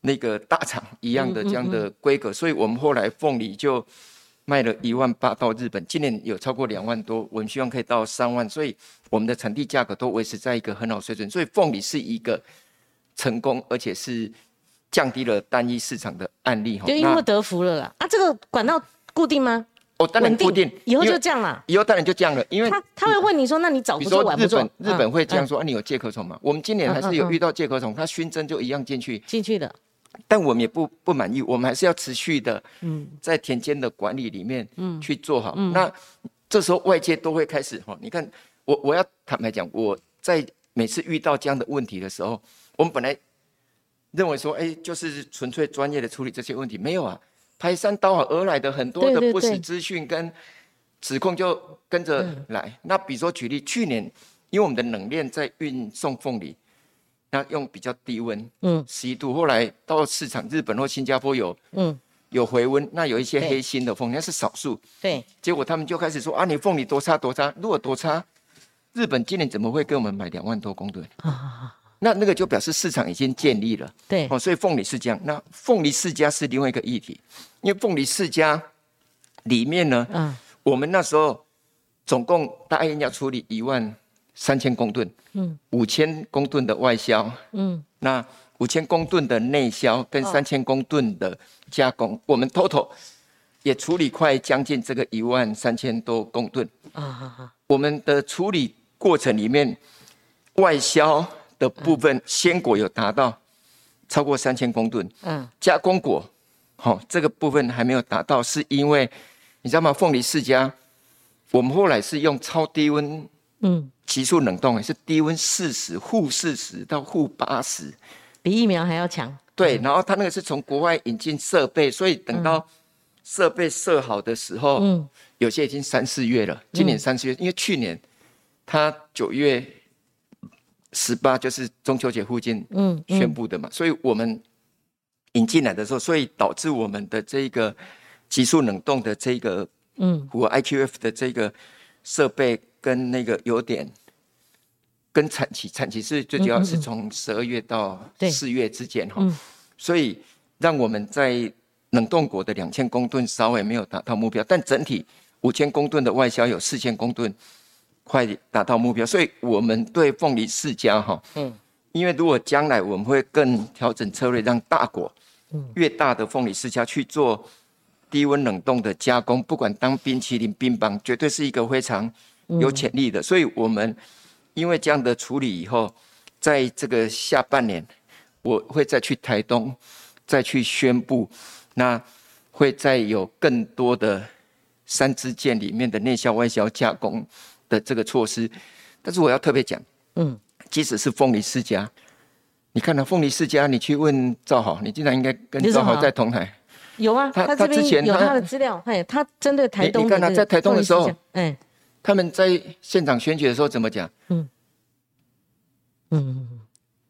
那个大厂一样的这样的规格，嗯嗯嗯所以我们后来凤梨就卖了一万八到日本，今年有超过两万多，我们希望可以到三万，所以我们的产地价格都维持在一个很好水准，所以凤梨是一个成功，而且是降低了单一市场的案例，就因祸得福了啦。啊，这个管道固定吗？哦，当然固定，以后就这样了。以后当然就这样了，因为 他, 他会问你说：“那你早不做晚不做？”日本会这样说：“啊，啊你有介壳虫吗？”我们今年还是有遇到介壳虫，它熏蒸就一样进去进去的，但我们也不不满意，我们还是要持续的，嗯，在田间的管理里面，嗯，去做好。嗯、那这时候外界都会开始哈、哦，你看我我要坦白讲，我在每次遇到这样的问题的时候，我们本来认为说，哎，就是纯粹专业的处理这些问题，没有啊。排山倒海而来的很多的不实资讯跟指控就跟着来，对对对那比如说举例，去年因为我们的冷链在运送凤梨，那用比较低温，嗯，十一度，后来到市场日本或新加坡有，嗯，有回温，那有一些黑心的凤梨那是少数，对，结果他们就开始说啊，你凤梨多差多差，如果多差，日本今年怎么会给我们买两万多公吨？啊那那个就表示市场已经建立了，对，哦，所以凤梨是这样。那凤梨世家是另外一个议题，因为凤梨世家里面呢，嗯，我们那时候总共答应要处理一万三千公吨，嗯，五千公吨的外销，嗯，那五千公吨的内销跟三千公吨的加工，哦，我们 total 也处理快将近这个一万三千多公吨啊，哦，我们的处理过程里面外销的部分，鲜果有达到超过三千公吨，嗯，加工果，好，哦，这个部分还没有达到，是因为你知道吗？凤梨世家，我们后来是用超低温，嗯，急速冷冻，是低温四十、负四十到负八十，比疫苗还要强。对，嗯，然后他那个是从国外引进设备，所以等到设备设好的时候，嗯，有些已经三四月了，今年三四月，嗯，因为去年他九月。十八就是中秋节附近宣布的嘛，嗯嗯，所以我们引进来的时候，所以导致我们的这个急速冷冻的这个嗯，我 I Q F 的这个设备跟那个有点跟产期，产期是最主要是从十二月到四月之间、嗯嗯、所以让我们在冷冻果的两千公吨稍微没有达到目标，但整体五千公吨的外销有四千公吨快达到目标，所以我们对凤梨世家、哦嗯、因为如果将来我们会更调整策略，让大果越大的凤梨世家去做低温冷冻的加工，不管当冰淇淋冰棒绝对是一个非常有潜力的、嗯、所以我们因为这样的处理以后，在这个下半年我会再去台东再去宣布，那会再有更多的三支箭里面的内销外销加工的这个措施。但是我要特别讲，嗯，即使是凤梨世家，你看到凤梨世家，你去问赵豪，你经常应该跟赵豪在同台，有啊，他, 他这边有他的资料，他针对台东的，你看他在台东的时候，哎。他们在现场选举的时候怎么讲？嗯嗯，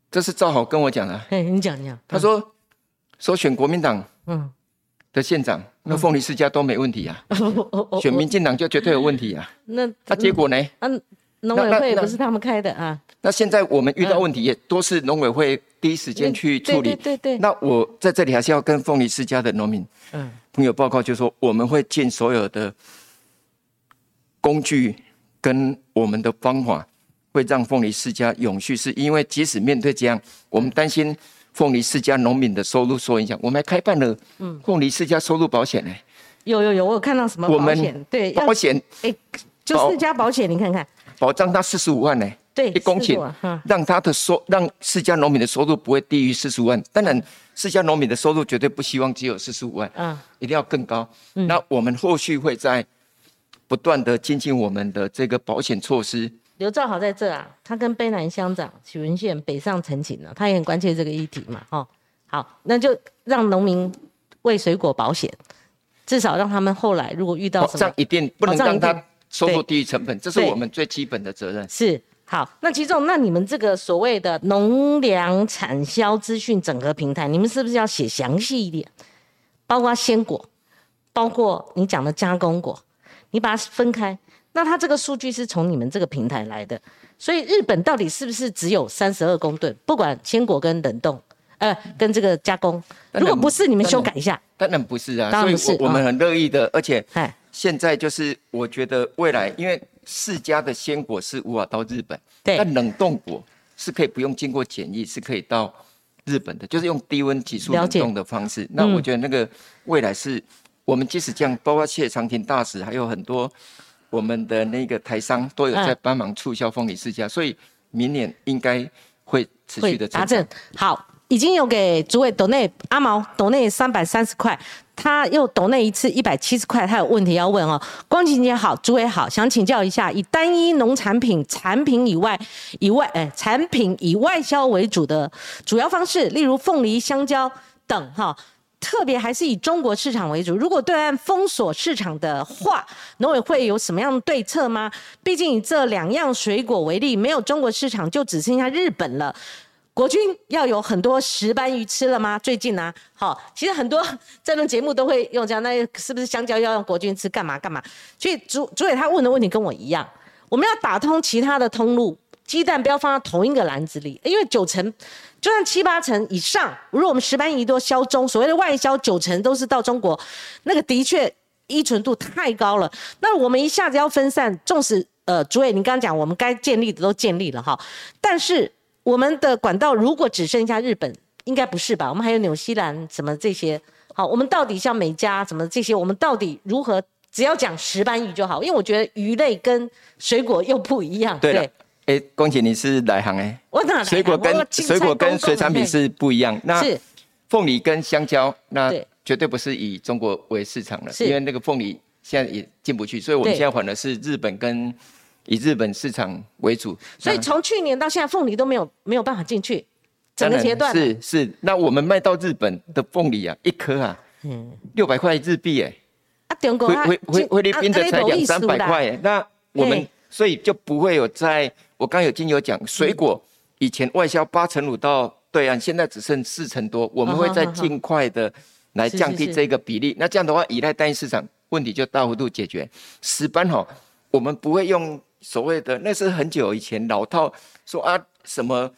这是赵好跟我讲的、啊。哎，你讲你讲。他说、嗯、说选国民党的县长，嗯、那凤梨世家都没问题啊，嗯嗯、选民进党就绝对有问题啊。那、嗯、他、啊、结果呢？啊，农委会也不是他们开的啊。那现在我们遇到问题也都是农委会第一时间去处理。嗯、对对 对, 对。那我在这里还是要跟凤梨世家的农民朋友报告，就是说我们会尽所有的工具跟我们的方法，会让凤梨世家永续，是因为即使面对这样，我们担心凤梨世家农民的收入受影响，我们还开办了凤梨世家收入保险、欸、有有有，我有看到什么保险？对，保险，哎、欸，就世家保险，你看看，保障他四十五万呢、欸，对，一公顷、啊，让他的收，让世家农民的收入不会低于四十五万。当然，世家农民的收入绝对不希望只有四十五万、啊，一定要更高、嗯。那我们后续会在不断的精进我们的这个保险措施。刘兆豪在这啊，他跟卑南乡长许文宪北上陈情了、啊，他也很关切这个议题嘛，哦，好，那就让农民为水果保险，至少让他们后来如果遇到什么，保障一定不能让他收入低于成本，这是我们最基本的责任。是，好，那其中那你们这个所谓的农粮产销资讯整合平台，你们是不是要写详细一点，包括鲜果，包括你讲的加工果？你把它分开，那它这个数据是从你们这个平台来的，所以日本到底是不是只有三十二公吨？不管鲜果跟冷冻，呃，跟这个加工，如果不是，你们修改一下。当然不是啊，当然不是，所以 我, 我们很乐意的、哦，而且现在就是我觉得未来，因为世家的鲜果是无法到日本，但冷冻果是可以不用经过检疫，是可以到日本的，就是用低温急速冷冻的方式。那我觉得那个未来是。我们即使这样，包括谢长廷大使，还有很多我们的那个台商都有在帮忙促销凤梨世家、嗯，所以明年应该会持续的成长。好，已经有给主委斗内阿毛斗内三百三十块，他又斗内一次一百七十块，他有问题要问哦。光晴姐好，主委好，想请教一下，以单一农产品产品以外以外、哎、产品以外销为主的主要方式，例如凤梨、香蕉等哈。特别还是以中国市场为主，如果对岸封锁市场的话，农委会有什么样的对策吗？毕竟以这两样水果为例，没有中国市场就只剩下日本了，国军要有很多石斑鱼吃了吗？最近啊，好，其实很多政论节目都会用这样，那是不是香蕉要让国军吃干嘛干嘛？所以主主委他问的问题跟我一样，我们要打通其他的通路，鸡蛋不要放到同一个篮子里，因为九成就算七八成以上，如果我们石斑鱼都销中，所谓的外销九成都是到中国，那个的确依存度太高了。那我们一下子要分散，纵使呃主委你刚刚讲我们该建立的都建立了哈，但是我们的管道如果只剩下日本，应该不是吧？我们还有纽西兰什么这些，好，我们到底像美加什么这些，我们到底如何？只要讲石斑鱼就好，因为我觉得鱼类跟水果又不一样。对了。哎、欸，恭喜你是来行哎、欸，我哪来？水果跟水果跟水产品是不一样。那凤梨跟香蕉，那绝对不是以中国为市场了，因为那个凤梨现在也进不去，所以我们现在反而是日本跟以日本市场为主。所以从去年到现在，凤梨都没有没有办法进去，整个阶段是是。那我们卖到日本的凤梨啊，一颗啊，嗯，六百块日币哎、欸，啊，中国啊，菲菲律宾的才两三百块哎，那我们所以就不会有在。我刚有经有讲，水果以前外销八成五到对岸，现在只剩四成多，我们会再尽快的来降低这个比例。那这样的话，依赖单一市场问题就大幅度解决。石斑哈，我们不会用所谓的那是很久以前老套说啊什么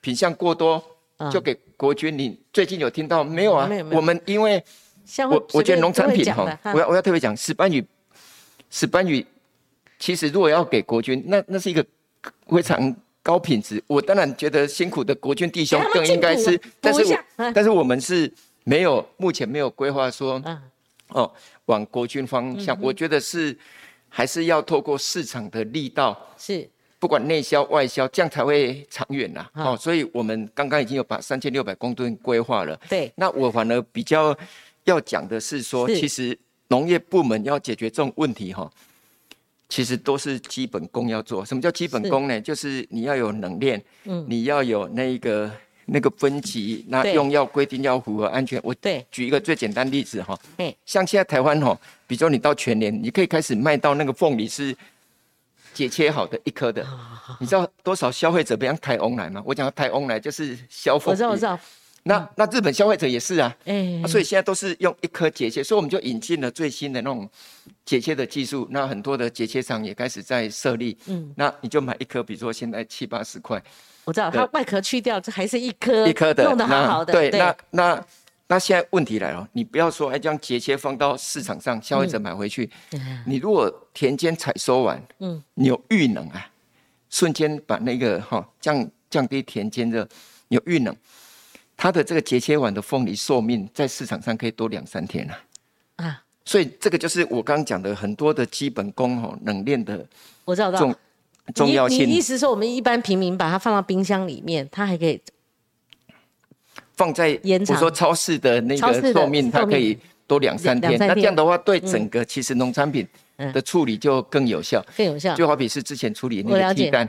品项过多、嗯、就给国军，你最近有听到没有啊？没有没有，我们因为 我, 我觉得农产品我 要, 我要特别讲石斑鱼，石斑鱼其实如果要给国军 那, 那是一个非常高品质，我当然觉得辛苦的国军弟兄更应该是，但是我、啊、但是我们是没有，目前没有规划说、啊哦、往国军方向、嗯、我觉得是还是要透过市场的力道，是不管内销外销，这样才会长远啦、啊哦、所以我们刚刚已经有把三千六百公吨规划了，对，那我反而比较要讲的是说，是其实农业部门要解决这种问题、哦，其实都是基本功要做。什么叫基本功呢？是就是你要有冷链、嗯、你要有那个那个分级，那用药规定要符合安全。我举一个最简单例子、哦、像现在台湾、哦、比如说你到全联，你可以开始卖到那个凤梨是解切好的一颗的、哦、你知道多少消费者不要台翁来吗？我讲台翁来就是消凤梨，我知道我知道，那那日本消费者也是 啊,、欸、啊所以现在都是用一颗节切，所以我们就引进了最新的那种节切的技术，那很多的节切厂也开始在设立、嗯、那你就买一颗，比如说现在七八十块，我知道它外壳去掉，这还是一颗一颗的，弄得好好的，对， 對， 那, 那, 那现在问题来了，你不要说哎，将节切放到市场上消费者买回去、嗯、你如果田间采收完、嗯、你有遇冷啊，瞬间把那个、哦、降, 降低田间热，你有遇冷，它的这个节切完的凤梨寿命在市场上可以多两三天啊，啊，所以这个就是我刚刚讲的很多的基本功、哦、冷链的，我知道重要性。 你, 你意思说我们一般平民把它放到冰箱里面，它还可以放在延长，我说超市的那个寿命它可以多两三 天, 两三天那这样的话对整个其实农产品的处理就更有效、嗯、更有效，就好比是之前处理那个鸡蛋，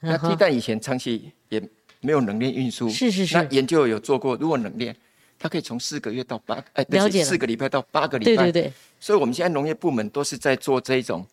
那鸡蛋以前长期也没有冷链运输，是是是，那研究有做过，如果冷链它可以从四个月到八、哎、了解了，四个礼拜到八个礼拜，对对对，所以我们现在农业部门都是在做这一种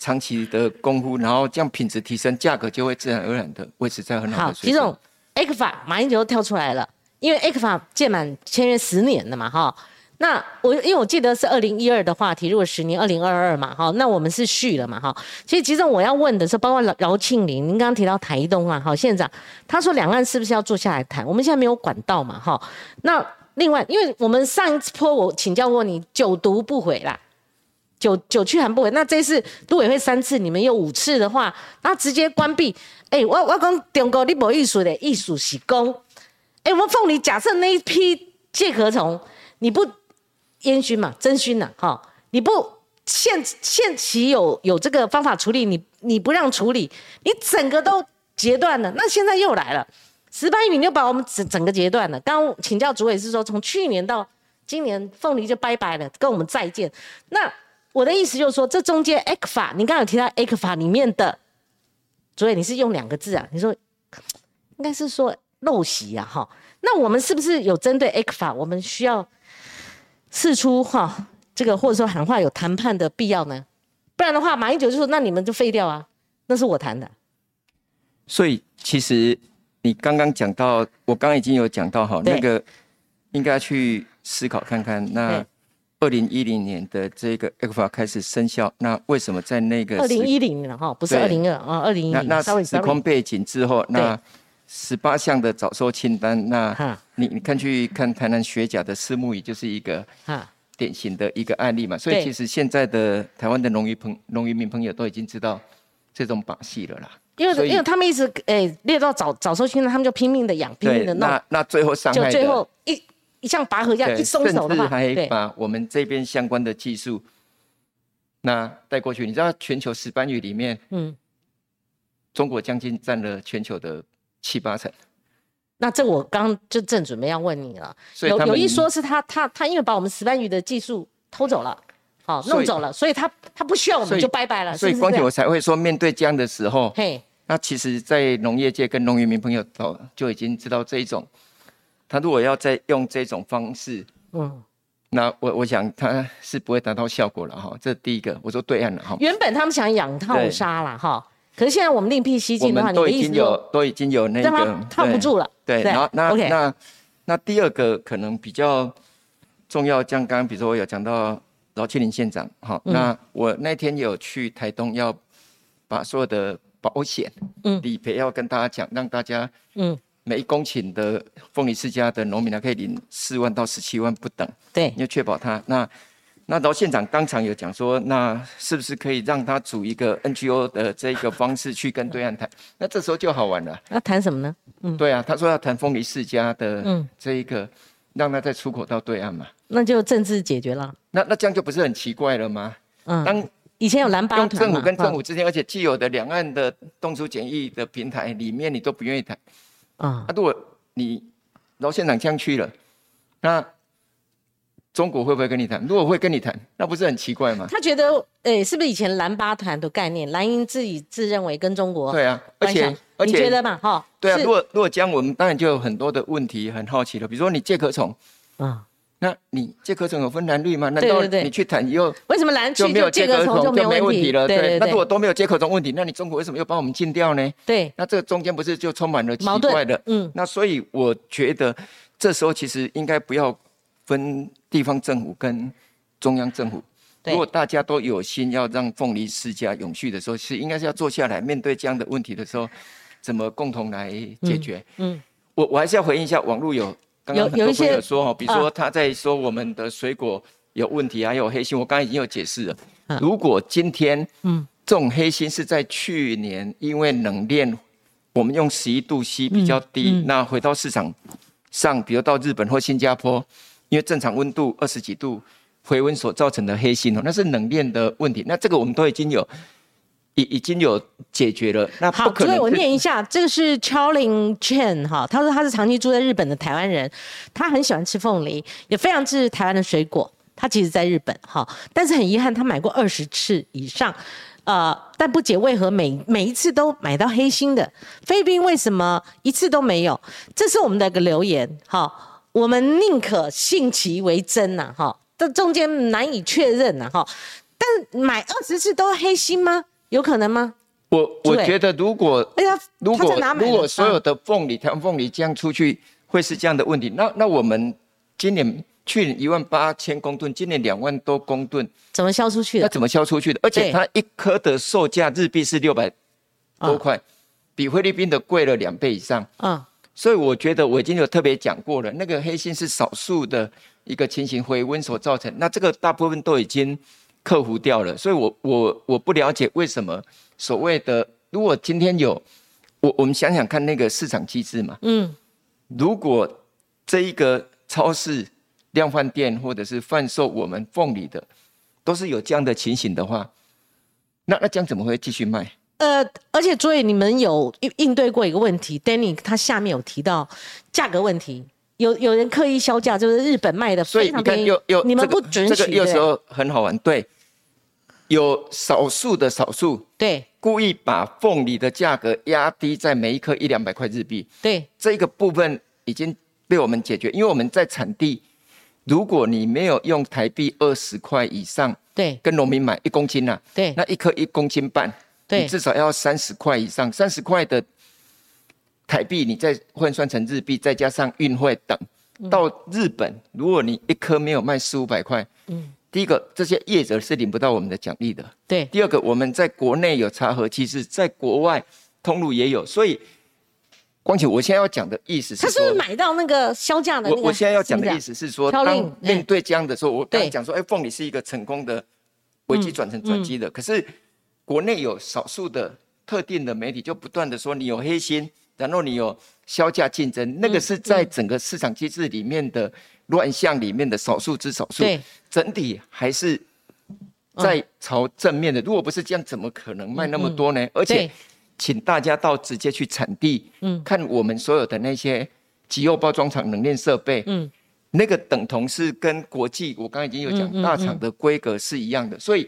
长期的功夫，然后这样品质提升，价格就会自然而然的维持在很好的水准。好，其中 E C F A 马英九跳出来了，因为 E C F A 届满签约十年了嘛哈，那我因为我记得是二零一二的话题，如果十年二零二二嘛哈，那我们是续了嘛哈。所以其实我要问的是，包括饶庆林，您刚刚提到台东啊，好县长，他说两岸是不是要坐下来谈？我们现在没有管道嘛哈。那另外，因为我们上一波我请教过你，九读不回啦，九九去函不回，那这次陆委会三次，你们有五次的话，那直接关闭。哎、欸，我我讲中国你没意思的，意思是讲，哎、欸，我们凤梨假设那一批介壳虫，你不烟熏嘛，真熏呐、啊，哈、哦！你不限限期有有这个方法处理，你你不让处理，你整个都截断了。那现在又来了，石斑鱼你又把我们整整个截断了。刚刚请教主委是说，从去年到今年，凤梨就拜拜了，跟我们再见。那我的意思就是说，这中间 E C F A， 你刚刚有提到 E C F A 里面的主委，你是用两个字啊？你说应该是说陋习啊，哈、哦。那我们是不是有针对 E C F A， 我们需要释出哈，这个或者说喊话有谈判的必要呢，不然的话，马英九就说那你们就废掉啊，那是我谈的。所以其实你刚刚讲到，我刚刚已经有讲到哈，那个应该去思考看看。那二零一零年的这个 E C F A 开始生效，那为什么在那个二零一零了哈，不是二零二啊，二零一零那时空背景之后那。十八项的早收清单，那你你看去看台南学甲的虱目鱼就是一个典型的一个案例嘛，所以其实现在的台湾的农渔朋农渔民朋友都已经知道这种把戏了啦，因为因为他们一直诶、欸、列到早早收清单，他们就拼命的养，拼命的弄，那那最后伤害的就最后一一像拔河一样一松手的话，甚至还把我们这边相关的技术那带过去，你知道全球石斑鱼里面，嗯，中国将近占了全球的七八成，那这我刚就正准备要问你了。有有一说是他他他因为把我们石斑鱼的技术偷走了，好、哦、弄走了，所以他他不需要我们就拜拜了。所以光姐我才会说，面对这样的时候，嘿，那其实，在农业界跟农渔民朋友早就已经知道这一种，他如果要再用这种方式，嗯，那我我想他是不会达到效果了哈。这第一个，我说对岸了哈。原本他们想养套杀了哈。可是现在我们另辟蹊径的话，你的意思有都已经有那个套不住了。对，对然后那、okay. 那那第二个可能比较重要，像刚刚比如说我有讲到饶庆林县长，哈、嗯，那我那天有去台东要把所有的保险、嗯、理赔要跟大家讲，让大家嗯。每一公顷的凤梨世家的农民呢，可以领四万到十七万不等。对，要确保他。那那劳县长当场有讲说，那是不是可以让他组一个 N G O 的这个方式去跟对岸谈？那这时候就好玩了。要谈什么呢？嗯，对啊，他说要谈凤梨世家的这一个，嗯、让他再出口到对岸嘛。那就政治解决了。那那这样就不是很奇怪了吗？嗯。当以前有蓝巴团嘛，政府跟政府之间，而且既有的两岸的动书检疫的平台里面，你都不愿意谈。啊，如果你劳县长这样去了，那中国会不会跟你谈？如果会跟你谈，那不是很奇怪吗？他觉得，诶、欸，是不是以前蓝巴团的概念，蓝营自己自认为跟中国？对啊，而且而且你觉得嘛，哈？对啊，如果如果这样，我们当然就有很多的问题，很好奇了。比如说你介壳虫，啊，那你介壳虫有分蓝绿吗？难道你去谈以后，为什么蓝区就没有介壳虫就没有问题了？对，對對對那如果都没有介壳虫问题，那你中国为什么又把我们禁掉呢？对，那这个中间不是就充满了奇怪的？嗯，那所以我觉得这时候其实应该不要分地方政府跟中央政府。如果大家都有心要让凤梨世家永续的时候，是应该是要坐下来面对这样的问题的时候，怎么共同来解决？嗯，嗯我我还是要回应一下网络有。刚刚很多朋友说，比如说他在说我们的水果有问题，还有黑心，我刚才已经有解释了。如果今天，嗯，这种黑心是在去年，因为冷链，我们用十一度 C 比较低，嗯嗯、那回到市场上，比如到日本或新加坡，因为正常温度二十几度回温所造成的黑心，那是冷链的问题。那这个我们都已经有。已经有解决了，那不可能。好，所以我念一下，这个是 Charlene Chen 哈，他说他是长期住在日本的台湾人，他很喜欢吃凤梨，也非常支持台湾的水果。他其实在日本哈，但是很遗憾，他买过二十次以上，呃，但不解为何每每一次都买到黑心的，菲律宾为什么一次都没有？这是我们的一个留言哈，我们宁可信其为真呐、啊、哈，这中间难以确认呐、啊、哈，但买二十次都黑心吗？有可能吗？我我觉得如果、哎、如果如果所有的凤梨、台湾凤梨这样出去，会是这样的问题。那那我们今年去年一万八千公吨，今年两万多公吨，怎么销出去的？那怎么销出去的？而且它一颗的售价日币是六百多块，哦、比菲律宾的贵了两倍以上。啊、哦，所以我觉得我已经有特别讲过了，那个黑心是少数的一个情形回温所造成。那这个大部分都已经。克服掉了，所以我我我不了解为什么所谓的，如果今天有我我们想想看那个市场机制嘛，嗯，如果这一个超市、量贩店或者是贩售我们凤梨的，都是有这样的情形的话，那那这样怎么会继续卖？呃，而且所以你们有应对过一个问题 ，Danny 他下面有提到价格问题。有, 有人刻意销价，就是日本卖的非常便宜，所以你看，有有你们不准许、这个。这个有时候很好玩，对，有少数的少数，对，故意把凤梨的价格压低在每一颗一两百块日币，对，这个部分已经被我们解决，因为我们在产地，如果你没有用台币二十块以上，对，跟农民买一公斤啊，对，那一颗一公斤半，对，你至少要三十块以上，三十块的。台币你再换算成日币，再加上运费等，到日本，如果你一颗没有卖四五百块，嗯，第一个这些业者是领不到我们的奖励的，对。第二个，我们在国内有查核机制，在国外通路也有，所以光启，我现在要讲的意思是说，他是不是买到那个销价的那个？我我现在要讲的意思是说，当面对这样的时候，我刚才讲说，哎，凤梨是一个成功的危机转成转机的，可是国内有少数的特定的媒体就不断的说你有黑心。然后你有销价竞争，那个是在整个市场机制里面的乱象里面的少数之少数，整体还是在朝正面的。如果不是这样，怎么可能卖那么多呢？嗯嗯、而且，请大家到直接去产地、嗯，看我们所有的那些集邮包装厂冷链设备、嗯，那个等同是跟国际我刚才已经有讲、嗯嗯嗯、大厂的规格是一样的。所以，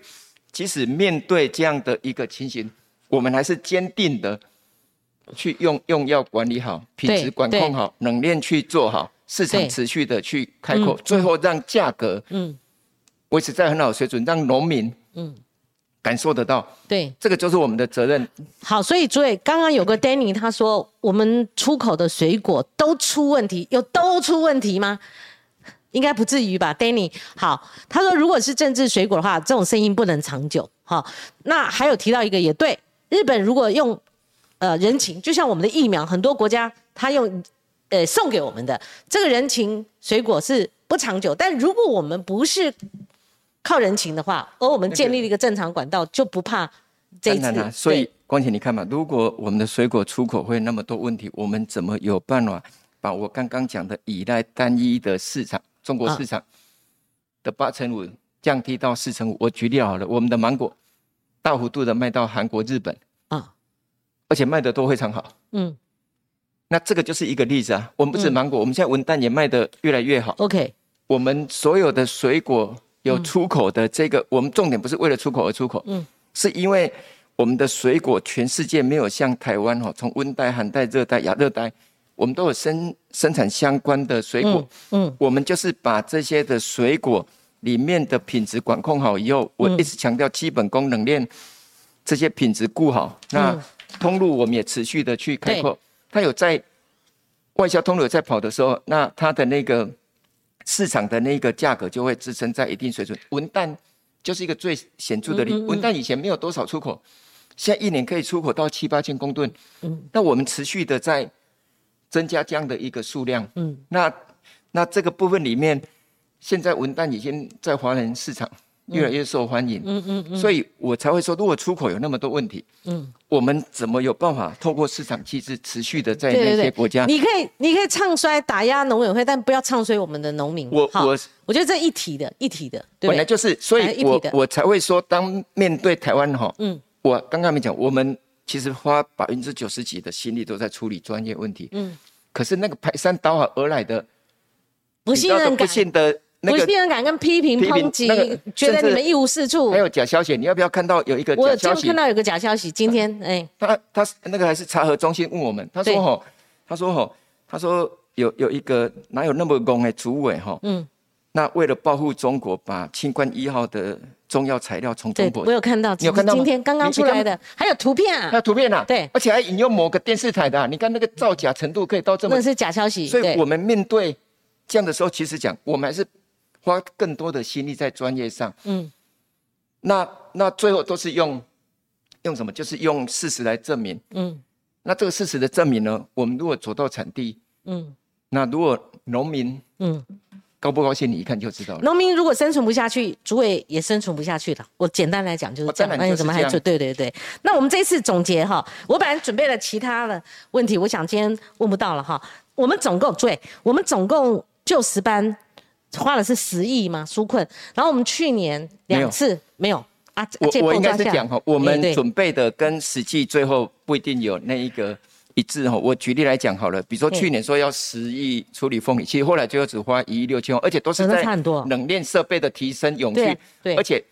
即使面对这样的一个情形，我们还是坚定的。去用用药管理好，品质管控好，冷链去做好，市场持续的去开口，最后让价格嗯维持在很好的水准，让农民嗯感受得到。对，这个就是我们的责任。好，所以诸位刚刚有个 Danny 他说，我们出口的水果都出问题，有都出问题吗？应该不至于吧 ，Danny。好，他说如果是政治水果的话，这种声音不能长久。好，那还有提到一个也对。日本如果用呃人情，就像我们的疫苗，很多国家他用呃送给我们的这个人情水果是不长久，但如果我们不是靠人情的话，而我们建立了一个正常管道，就不怕这一次。啊、所以光姐你看嘛，如果我们的水果出口会那么多问题，我们怎么有办法把我刚刚讲的依赖单一的市场，中国市场的八成五降低到四成五？我举例好了，我们的芒果大幅度的卖到韩国、日本啊，而且卖的都非常好。嗯，那这个就是一个例子啊。我们不止芒果，嗯、我们现在文旦也卖的越来越好。OK， 我们所有的水果有出口的这个、嗯，我们重点不是为了出口而出口，嗯，是因为我们的水果全世界没有像台湾哈、哦，从温带、寒带、热带、亚热带，我们都有 生, 生产相关的水果。嗯，嗯，我们就是把这些的水果里面的品质管控好以后，我一直强调基本功能链、嗯、这些品质顾好、嗯、那通路我们也持续的去开拓，它有在外销通路有在跑的时候，那它的那个市场的那个价格就会支撑在一定水准。文旦就是一个最显著的例子、嗯嗯嗯、文旦以前没有多少出口，现在一年可以出口到七八千公吨、嗯、那我们持续的在增加这样的一个数量、嗯、那, 那这个部分里面现在文旦已经在华人市场越来越受欢迎、嗯嗯嗯、所以我才会说，如果出口有那么多问题、嗯、我们怎么有办法透过市场机制持续的在那些国家？对对对，你可以你可以唱衰打压农委会，但不要唱衰我们的农民。我我我觉得这一体的一体的，对，本来就是，所以我我才会说，当面对台湾哈、嗯，我刚刚没讲，我们其实花百分之九十几的心力都在处理专业问题，嗯、可是那个排山倒海而来的不信任感，不信的。那個、不信任感跟批评抨击、那個，觉得你们一无是处。还有假消息，你要不要看到有一个假消息？我有看到有个假消息，今天哎、欸，他他那个还是查核中心问我们，他说吼，他说吼，他说有有一个哪有那么戆的主委吼，嗯，那为了报复中国，把清冠一号的中药材料从中国，我有看到，你有看到今天刚刚出来的，还有图片啊，还有图片啊，对，而且还引用某个电视台的、啊，你看那个造假程度可以到这么，那是假消息。所以我们面对这样的时候，其实讲我们还是花更多的心力在专业上，嗯，那那最后都是用用什么？就是用事实来证明，嗯，那这个事实的证明呢？我们如果走到产地，嗯，那如果农民，嗯，高不高兴？你一看就知道了。农民如果生存不下去，主委也生存不下去了。我简单来讲就是这样。那、哦、你怎么还做？对对对。那我们这次总结哈，我本来准备了其他的问题，我想今天问不到了哈。我们总共，主委，我们总共救十班。花的是十亿嘛纾困，然后我们去年两次没 有, 没有啊，我我应该是讲我们准备的跟实际最后不一定有那一个一致。我举例来讲好了，比如说去年说要十亿处理风险，其实后来最后只花一亿六千万，而且都是在冷链设备的提升永续，而且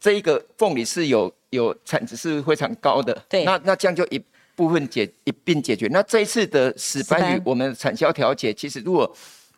这一个凤梨是有有产值是非常高的，对，那那这样就一部分解一并解决。那这一次的石斑鱼，我们产销调节，其实如果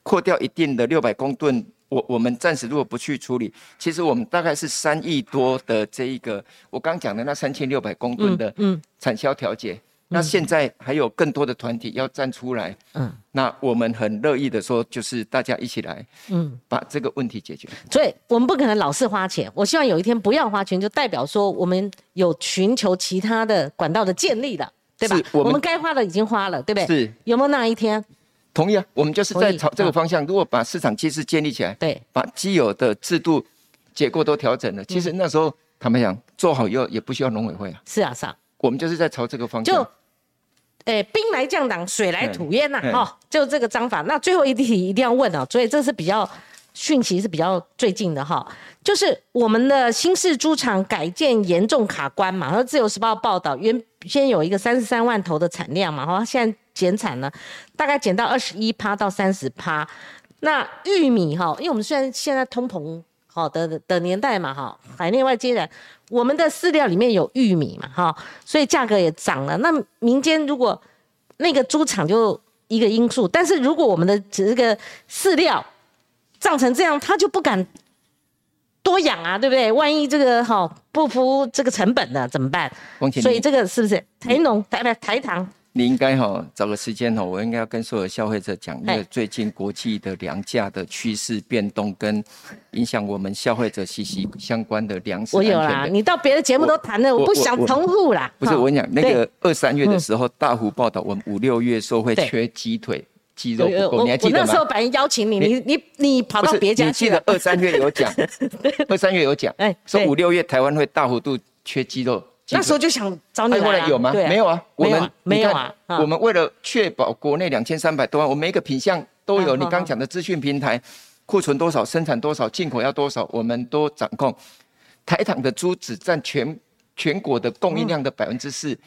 扩掉一定的六百公吨，我我们暂时如果不去处理，其实我们大概是三亿多的这一个，我刚讲的那三千六百公吨的产销调节。那现在还有更多的团体要站出来，嗯，那我们很乐意的说，就是大家一起来，嗯，把这个问题解决。所以我们不可能老是花钱，我希望有一天不要花钱，就代表说我们有寻求其他的管道的建立了，对吧？我们该花的已经花了，对不对？是，有没有那一天？同意啊，我们就是在朝这个方向。如果把市场机制建立起来，对，把既有的制度结构都调整了，其实那时候、嗯、坦白讲，做好以后也不需要农委会啊。是啊，是啊，我们就是在朝这个方向。就，诶、欸，兵来将挡，水来土掩呐、啊，哈、哦，就这个章法。那最后一题一定要问啊，所以这是比较讯息是比较最近的哈、哦，就是我们的新式猪场改建严重卡关嘛。然后《自由时报》报道，原先有一个三十三万头的产量嘛，哈、哦，现在。减产呢，大概减到 百分之二十一 到 百分之三十。 那玉米哈，因为我们虽然现在通膨好 的, 的年代嘛哈，海内外皆然，我们的饲料里面有玉米嘛哈，所以价格也涨了。那民间如果那个猪场就一个因素，但是如果我们的这个饲料涨成这样，他就不敢多养啊，对不对？万一这个哈不符这个成本的怎么办？所以这个是不是台农台台糖？你应该、哦、找个时间、哦、我应该要跟所有消费者讲，因为最近国际的粮价的趋势变动跟影响我们消费者息息相关的粮食安全的。我有啦，你到别的节目都谈了， 我, 我, 我, 我不想重复啦。不是，我跟你讲，那个二三月的时候，大湖报道我们五六月说会缺鸡腿。鸡肉不够，你还记得吗？我那时候本来邀请你，你你 你, 你跑到别家去了。你记得二三月有讲，二三月有讲，哎，说五六月台湾会大幅度缺鸡肉。那时候就想找你来、啊。后来有吗？啊、没有啊，我们没有啊。我们为了确保国内两千三百多万，我们每一个品项都有。你刚讲的资讯平台，库存多少，生产多少，进口要多少，我们都掌控。台糖的猪只占全。全国的供应量的百分之四，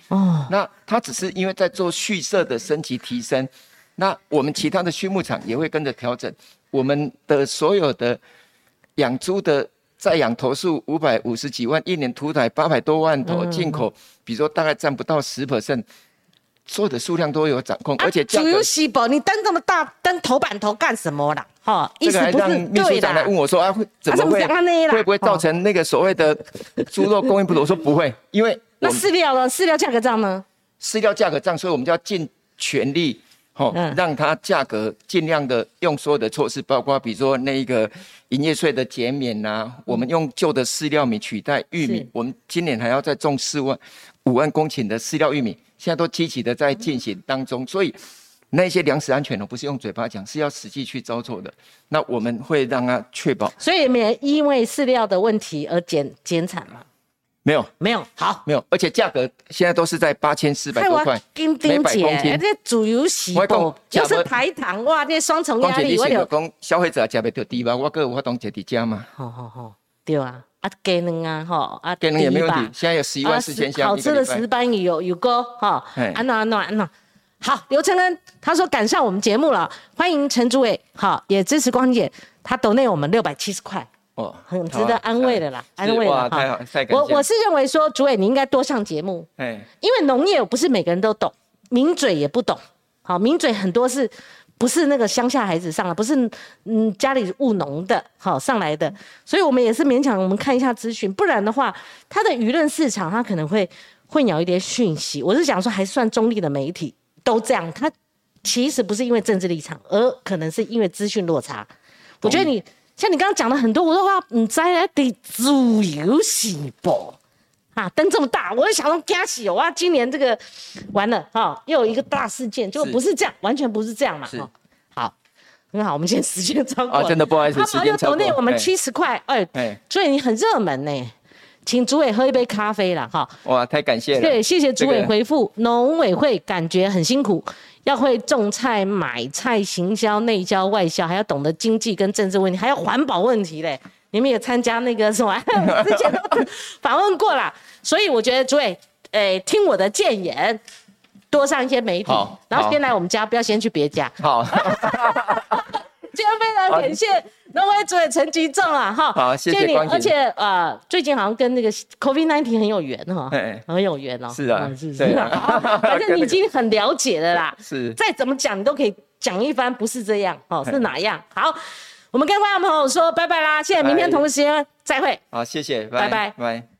那它只是因为在做畜舍的升级提升，那我们其他的畜牧场也会跟着调整，我们的所有的养猪的在养头数五百五十几万，一年屠宰八百多万头，进口，比如说大概占不到十 percent。所有的数量都有掌控，啊、而且主要是吧，你登这么大登头版头干什么啦？哈、哦，意思不是对啦。这个还让秘书长来问我说啊，怎么会、啊、会不会造成那个所谓的猪肉供应不足？我说不会，因为那饲料呢？饲料价格涨呢？饲料价格涨，所以我们就要尽全力、哦嗯、让它价格尽量的用所有的措施，包括比如说那个营业税的减免呐、啊，我们用旧的饲料米取代玉米，我们今年还要再种四万五万公顷的饲料玉米。现在都积极的在进行当中，所以那些粮食安全不是用嘴巴讲，是要实际去操作的。那我们会让它确保。所以没因为饲料的问题而减减产吗？没有，没有，好，没有。而且价格现在都是在八千四百多块每百公斤。这主油洗补就是台糖哇，这双重压力。我讲消费者吃袂到低吧，我个我当吃伫家嘛。好好好，对啊。啊，鸡卵啊，吼，啊，鸡卵也没问题。现在有十一万四千箱，好吃的石斑鱼有有够哈。安暖安暖安暖。好，刘承恩他说赶上我们节目了，欢迎陈主委，好也支持光姐，他抖内我们六百七十块，哦，很值得安慰的啦，啊、安慰了哈。我我是认为说主委你应该多上节目，因为农业不是每个人都懂，名嘴也不懂，好，名嘴很多是。不是那个乡下孩子上来，不是嗯家里务农的，好上来的，所以我们也是勉强我们看一下资讯，不然的话，他的舆论市场他可能会混淆一点讯息。我是想说，还算中立的媒体都这样，他其实不是因为政治立场，而可能是因为资讯落差。我觉得你像你刚刚讲了很多，我说哇，你在得自由细胞啊，灯这么大，我就想说惊喜哇！今年这个完了哈、哦，又有一个大事件，就不是这样，完全不是这样嘛。哦、好，很好，我们今天时间超过了、啊，真的不好意思，时间超过。他又抖内我们七十块，哎，哎所以你很热门呢，请主委喝一杯咖啡啦哈。哇，太感谢了。对，谢谢主委回复，农、這個、委会感觉很辛苦，要会种菜、买菜、行销、内销、外销，还要懂得经济跟政治问题，还要环保问题嘞。你们也参加那个什么，之前都访问过了，所以我觉得主委，诶，听我的建言，多上一些媒体，然后先来我们家，不要先去别家。好，今天非常感谢农委主委陈吉仲啊，哈，好，谢谢你，而且呃，最近好像跟那个 COVID 十九 很有缘哈，很有缘哦，是啊，是是，反正你已经很了解了啦，是，再怎么讲你都可以讲一番，不是这样哦，是哪样？好。我们跟观众朋友说拜拜啦！谢谢，明天同一时间再会。好，谢谢，拜拜拜。